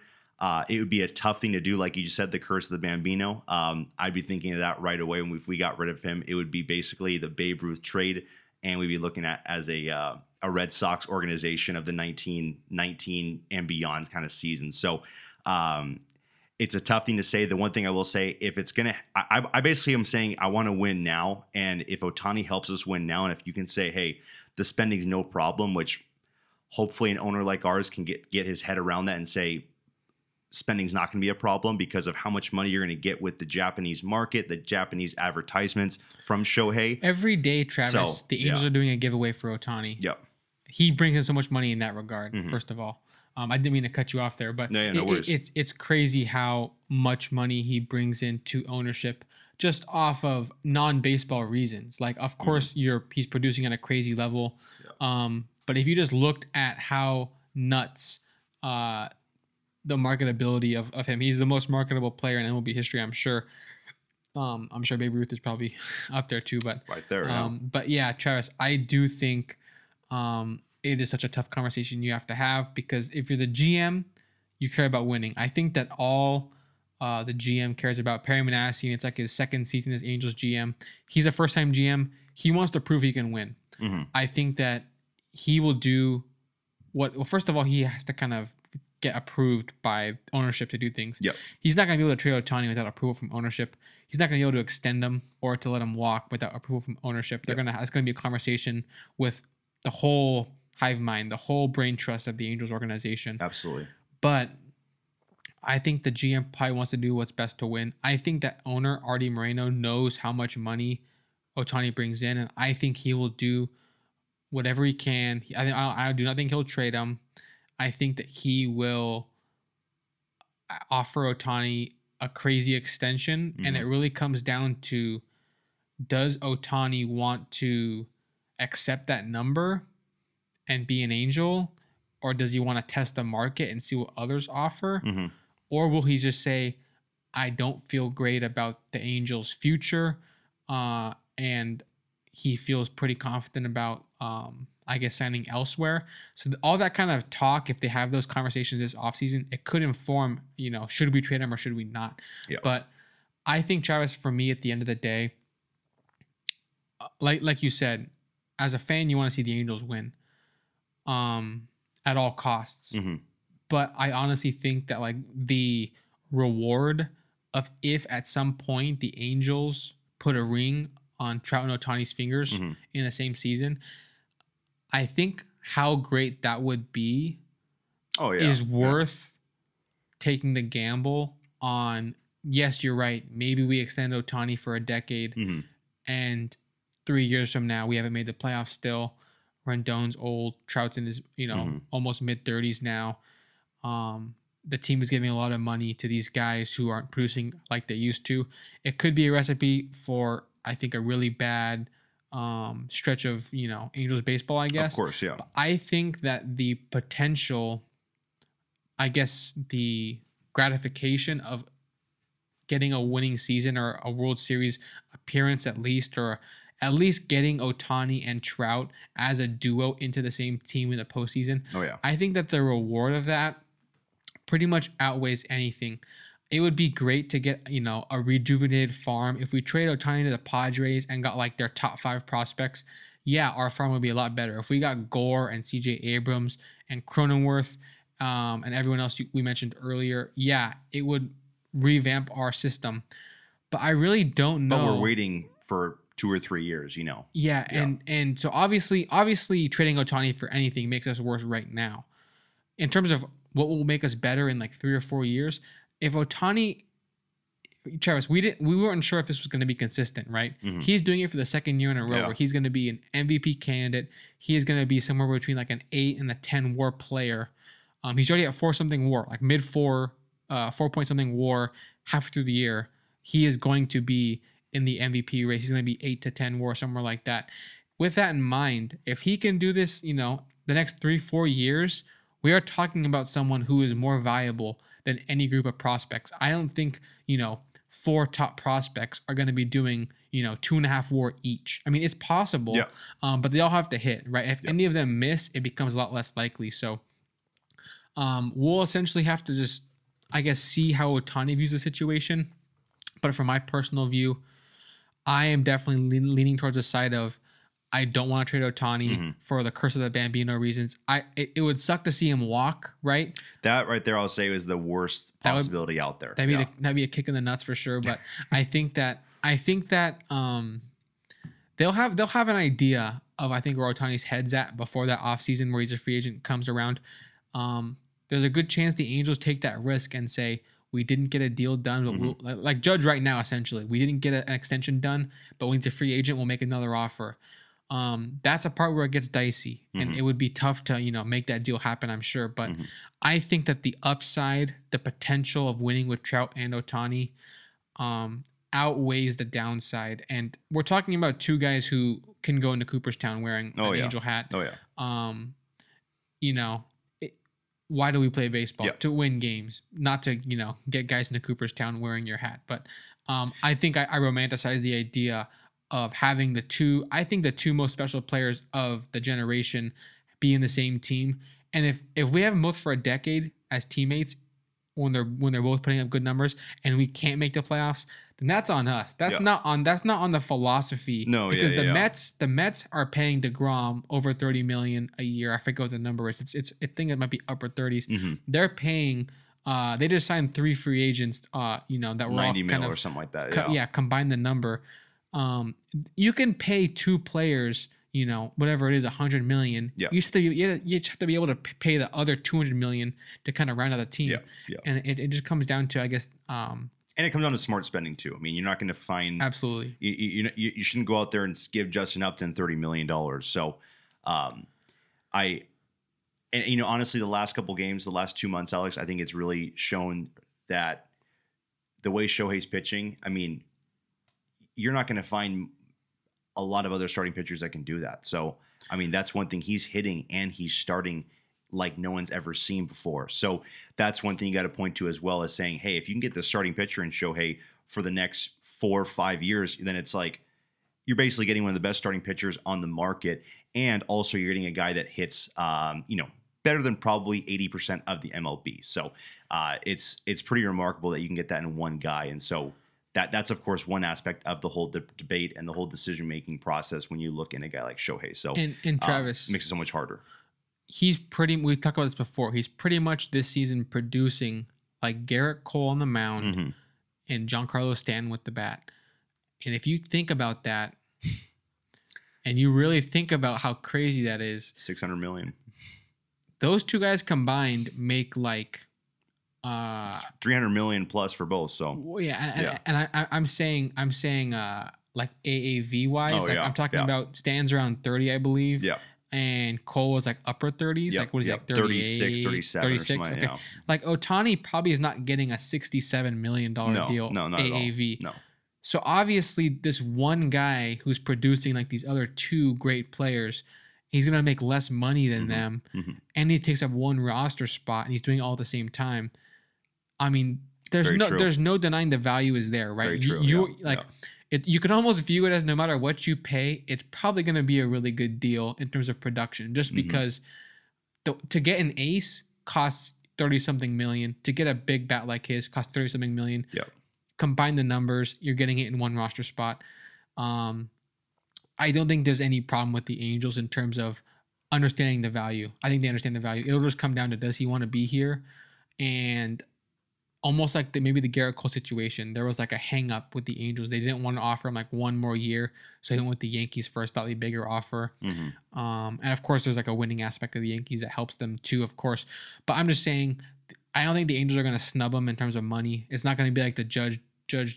It would be a tough thing to do. Like you just said, the curse of the Bambino. I'd be thinking of that right away. If we got rid of him, it would be basically the Babe Ruth trade. And we'd be looking at as a Red Sox organization of the 1919 and beyond kind of season. So, it's a tough thing to say. The one thing I will say, if it's going to, I basically am saying I want to win now. And if Ohtani helps us win now, and if you can say, hey, the spending's no problem, which hopefully an owner like ours can get his head around that and say, spending's not going to be a problem because of how much money you're going to get with the Japanese market, the Japanese advertisements from Shohei. Every day, Travis, the Angels are doing a giveaway for Ohtani. Yep. He brings in so much money in that regard, first of all. I didn't mean to cut you off there, but it's crazy how much money he brings into ownership just off of non-baseball reasons. Of course, he's producing at a crazy level. Yeah. But if you just looked at how nuts the marketability of him, he's the most marketable player in MLB history, I'm sure. I'm sure Babe Ruth is probably up there too. But right there. Yeah. But yeah, Travis, I do think... it is such a tough conversation you have to have, because if you're the GM, you care about winning. I think that all the GM cares about, Perry Manassian, it's his second season as Angels GM. He's a first-time GM. He wants to prove he can win. Mm-hmm. I think that he will do first of all, he has to kind of get approved by ownership to do things. Yep. He's not going to be able to trade Ohtani without approval from ownership. He's not going to be able to extend him or to let him walk without approval from ownership. It's going to be a conversation with the whole hive mind, the whole brain trust of the Angels organization. Absolutely. But I think the GM probably wants to do what's best to win. I think that owner Artie Moreno knows how much money Ohtani brings in, and I think he will do whatever he can. I do not think he'll trade him. I think that he will offer Otani a crazy extension. Mm-hmm. And it really comes down to, does Otani want to accept that number and be an Angel? Or does he want to test the market and see what others offer? Mm-hmm. Or will he just say, I don't feel great about the Angels' future, and he feels pretty confident about, I guess, signing elsewhere. So all that kind of talk, if they have those conversations this offseason, it could inform, you know, should we trade him or should we not? Yep. But I think, Travis, for me, at the end of the day, like you said, as a fan, you want to see the Angels win at all costs. Mm-hmm. But I honestly think that, like, the reward of if at some point the Angels put a ring on Trout and Otani's fingers mm-hmm. in the same season, I think how great that would be is worth taking the gamble on. Yes, you're right. Maybe we extend Otani for a decade mm-hmm. and 3 years from now, we haven't made the playoffs still. Rendon's old. Trout's in his, mm-hmm. almost mid-30s now. The team is giving a lot of money to these guys who aren't producing like they used to. It could be a recipe for, I think, a really bad stretch of, Angels baseball, I guess. Of course, yeah. But I think that the potential, I guess, the gratification of getting a winning season or a World Series appearance at least, or at least getting Otani and Trout as a duo into the same team in the postseason. Oh, yeah. I think that the reward of that pretty much outweighs anything. It would be great to get, a rejuvenated farm. If we trade Otani to the Padres and got like their top 5 prospects, yeah, our farm would be a lot better. If we got Gore and C.J. Abrams and Cronenworth and everyone else we mentioned earlier, yeah, it would revamp our system. But I really don't know. But we're waiting for 2 or 3 years, Yeah, yeah. And so obviously trading Otani for anything makes us worse right now. In terms of what will make us better in like 3 or 4 years, if Otani, Travis, we weren't sure if this was going to be consistent, right? Mm-hmm. He's doing it for the second year in a row where he's going to be an MVP candidate. He is going to be somewhere between like an 8 and a 10 WAR player. He's already at 4-something WAR, like mid 4 point something WAR half through the year. He is going to be in the MVP race. He's going to be 8 to 10 WAR, somewhere like that. With that in mind, if he can do this, the next 3-4 years, we are talking about someone who is more viable than any group of prospects. I don't think, 4 top prospects are going to be doing, 2.5 WAR each. I mean, it's possible, but they all have to hit, right? If any of them miss, it becomes a lot less likely. So we'll essentially have to just, I guess, see how Otani views the situation. But from my personal view, I am definitely leaning towards the side of, I don't want to trade Otani mm-hmm. for the curse of the Bambino reasons. It would suck to see him walk, right? That right there, I'll say, is the worst possibility out there. That'd be that'd be a kick in the nuts for sure. But I think that they'll have an idea of, I think, where Otani's head's at before that offseason where he's a free agent comes around. There's a good chance the Angels take that risk and say, we didn't get a deal done, but mm-hmm. we'll, like Judge right now, essentially, we didn't get an extension done, but when he's a free agent, we'll make another offer. That's a part where it gets dicey and mm-hmm. it would be tough to, make that deal happen, I'm sure. But mm-hmm. I think that the upside, the potential of winning with Trout and Otani, outweighs the downside. And we're talking about two guys who can go into Cooperstown wearing an Angel hat. Oh, yeah. Why do we play baseball? To win games, not to, get guys into Cooperstown wearing your hat. But, I think I romanticize the idea of having the two most special players of the generation be in the same team. And if we have them both for a decade as teammates when they're both putting up good numbers and we can't make the playoffs, then that's on us. That's not on the philosophy. No, because the Mets are paying DeGrom over $30 million a year. I forget what the number is. It's I think it might be upper 30s. Mm-hmm. They're paying they just signed 3 free agents that were 90 all kind of or something like that. Combine the number. You can pay 2 players, whatever it is, $100 million. Yeah. You just have to be able to pay the other $200 million to kind of round out the team. Yeah. Yeah. And it just comes down to, I guess, and it comes down to smart spending too. I mean, you're not going to find absolutely. You shouldn't go out there and give Justin Upton $30 million. So, And, you know, honestly, the last couple games, the last 2 months, Alex, I think it's really shown that the way Shohei's pitching, I mean, you're not going to find a lot of other starting pitchers that can do that. So, I mean, that's one thing. He's hitting and he's starting like no one's ever seen before. So that's one thing you got to point to as well as saying, hey, if you can get the starting pitcher in Shohei for the next 4 or 5 years, then it's like you're basically getting one of the best starting pitchers on the market. And also you're getting a guy that hits, you know, better than probably 80% of the MLB. So it's pretty remarkable that you can get that in one guy. And so that's, of course, one aspect of the whole debate and the whole decision-making process when you look in a guy like Shohei. So and Travis makes it so much harder. We've talked about this before. He's pretty much this season producing like Garrett Cole on the mound mm-hmm. and Giancarlo Stanton with the bat. And if you think about that and you really think about how crazy that is. $600 million. Those two guys combined make like $300 million plus for both. So well, yeah. I'm saying like AAV wise. Oh, like yeah, I'm talking about Stan's around 30, I believe. Yeah. And Cole was like upper 30s. Yep, like what is it? Like 36, 37. 36. Okay. Yeah. Like Ohtani probably is not getting a $67 million deal. No, not AAV. At all. No. So obviously this one guy who's producing like these other two great players, he's going to make less money than mm-hmm. them. Mm-hmm. And he takes up one roster spot and he's doing all at the same time. I mean, there's no denying the value is there, right? Very true. You can almost view it as no matter what you pay, it's probably going to be a really good deal in terms of production, just mm-hmm. because to get an ace costs 30 something million. To get a big bat like his costs 30 something million. Yep. Combine the numbers, you're getting it in one roster spot. I don't think there's any problem with the Angels in terms of understanding the value. I think they understand the value. It'll just come down to, does he want to be here? And almost like maybe the Garrett Cole situation, there was like a hang up with the Angels. They didn't want to offer him like one more year, so they went with the Yankees for a slightly bigger offer. Mm-hmm. And of course, there's like a winning aspect of the Yankees that helps them too, of course. But I'm just saying, I don't think the Angels are going to snub him in terms of money. It's not going to be like the judge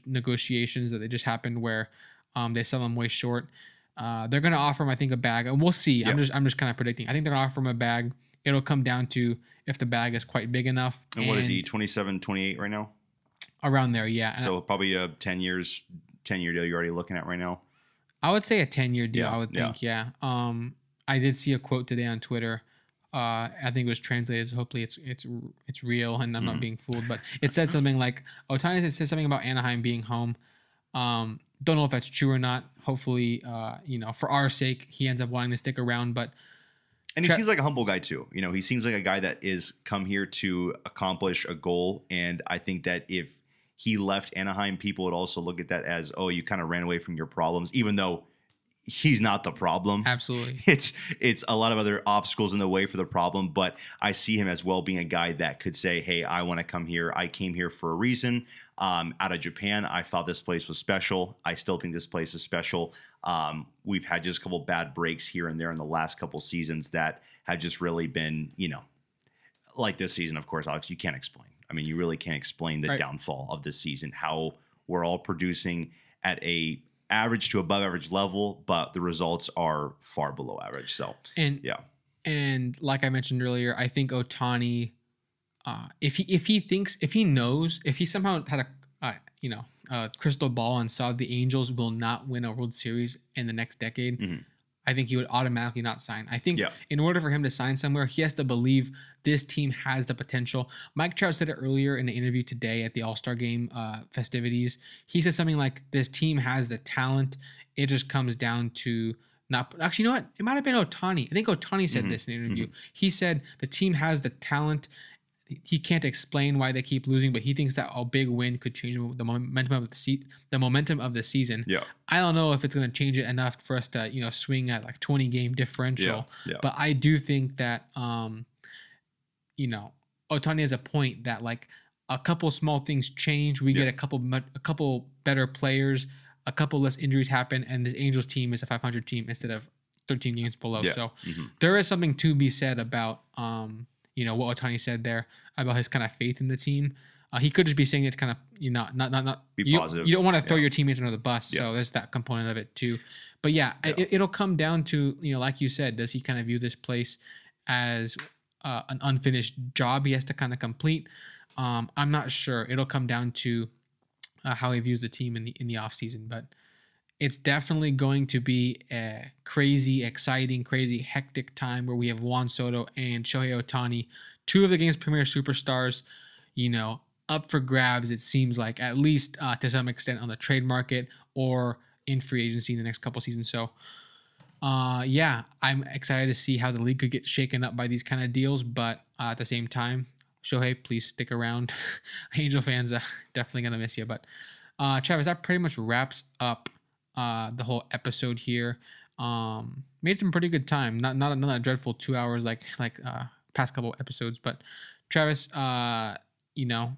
negotiations that they just happened where they sell him way short. They're going to offer him, I think, a bag, and we'll see. Yep. I'm just kind of predicting. I think they're going to offer him a bag. It'll come down to if the bag is quite big enough. And what is he, 27, 28 right now? Around there, yeah. So probably a 10-year deal you're already looking at right now? I would say a 10-year deal, yeah, I would think, yeah. I did see a quote today on Twitter. I think it was translated, so hopefully it's real and I'm not being fooled. But it said something like, Ohtani said something about Anaheim being home. Don't know if that's true or not. Hopefully, for our sake, he ends up wanting to stick around, but... And he seems like a humble guy too. You know, he seems like a guy that is come here to accomplish a goal. And I think that if he left Anaheim, people would also look at that as, oh, you kind of ran away from your problems, even though he's not the problem. Absolutely. It's a lot of other obstacles in the way for the problem. But I see him as well being a guy that could say, hey, I want to come here. I came here for a reason. Out of Japan, I thought this place was special. I still think this place is special. We've had just a couple bad breaks here and there in the last couple seasons that have just really been, you know, like this season, of course, Alex, you can't explain. I mean, you really can't explain the downfall of this season, how we're all producing at a average to above average level, but the results are far below average. So, and like I mentioned earlier, I think Ohtani, if he somehow had a crystal ball and saw the Angels will not win a World Series in the next decade, mm-hmm. I think he would automatically not sign. I think in order for him to sign somewhere, he has to believe this team has the potential. Mike Trout said it earlier in the interview today at the All-Star Game festivities. He said something like, this team has the talent. It just comes down to... Actually, you know what? It might have been Ohtani. I think Ohtani said this in an interview. Mm-hmm. He said the team has the talent. He can't explain why they keep losing, but he thinks that a big win could change the momentum of the momentum of the season. Yeah. I don't know if it's going to change it enough for us to, swing at like 20 game differential. Yeah. Yeah. But I do think that, Ohtani has a point that like a couple small things change. We get a couple better players, a couple less injuries happen, and this Angels team is a 500 team instead of 13 games below. Yeah. So there is something to be said about, what Ohtani said there about his kind of faith in the team. He could just be saying it's kind of, not be positive. You don't want to throw your teammates under the bus. Yeah. So there's that component of it too. But it'll come down to, like you said, does he kind of view this place as an unfinished job he has to kind of complete. I'm not sure. It'll come down to how he views the team in the offseason, but it's definitely going to be a crazy, exciting, crazy, hectic time where we have Juan Soto and Shohei Ohtani, two of the game's premier superstars, you know, up for grabs, it seems like, at least to some extent on the trade market or in free agency in the next couple seasons. So, yeah, I'm excited to see how the league could get shaken up by these kind of deals. But at the same time, Shohei, please stick around. Angel fans are definitely going to miss you. But, Travis, that pretty much wraps up the whole episode here. Made some pretty good time. Not a dreadful 2 hours like past couple episodes. But, Travis, you know,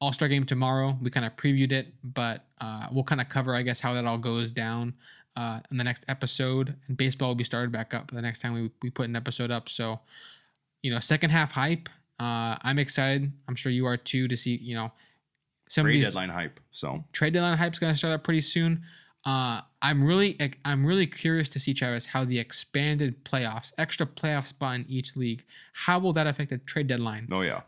All-Star game tomorrow. We kind of previewed it, but we'll kind of cover, I guess, how that all goes down in the next episode. And baseball will be started back up the next time we put an episode up. So, you know, second half hype. I'm excited. I'm sure you are too, to see, you know, some trade deadline hype. So trade deadline hype is going to start up pretty soon. I'm really curious to see, Travis, how the expanded playoffs, extra playoff spot in each league, how will that affect the trade deadline? Oh yeah.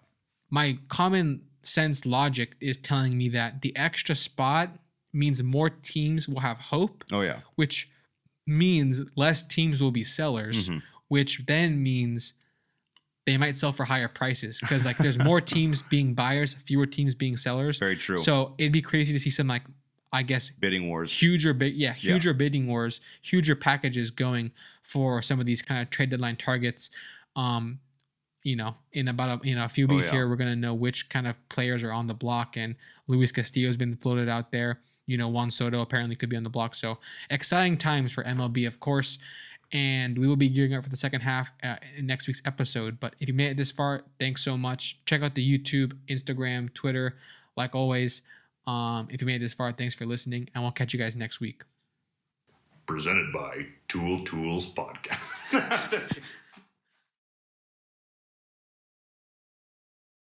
My common sense logic is telling me that the extra spot means more teams will have hope. Oh yeah. Which means less teams will be sellers, mm-hmm. which then means they might sell for higher prices because, like, there's more teams being buyers, fewer teams being sellers. Very true. So it'd be crazy to see some, like, I guess, bidding wars, huger bidding wars, huger packages going for some of these kind of trade deadline targets. You know, in about a few weeks here, we're going to know which kind of players are on the block, and Luis Castillo has been floated out there. You know, Juan Soto apparently could be on the block. So exciting times for MLB, of course. And we will be gearing up for the second half in next week's episode. But if you made it this far, thanks so much. Check out the YouTube, Instagram, Twitter, like always. If you made it this far, thanks for listening, and we'll catch you guys next week. Presented by Tool Tools Podcast.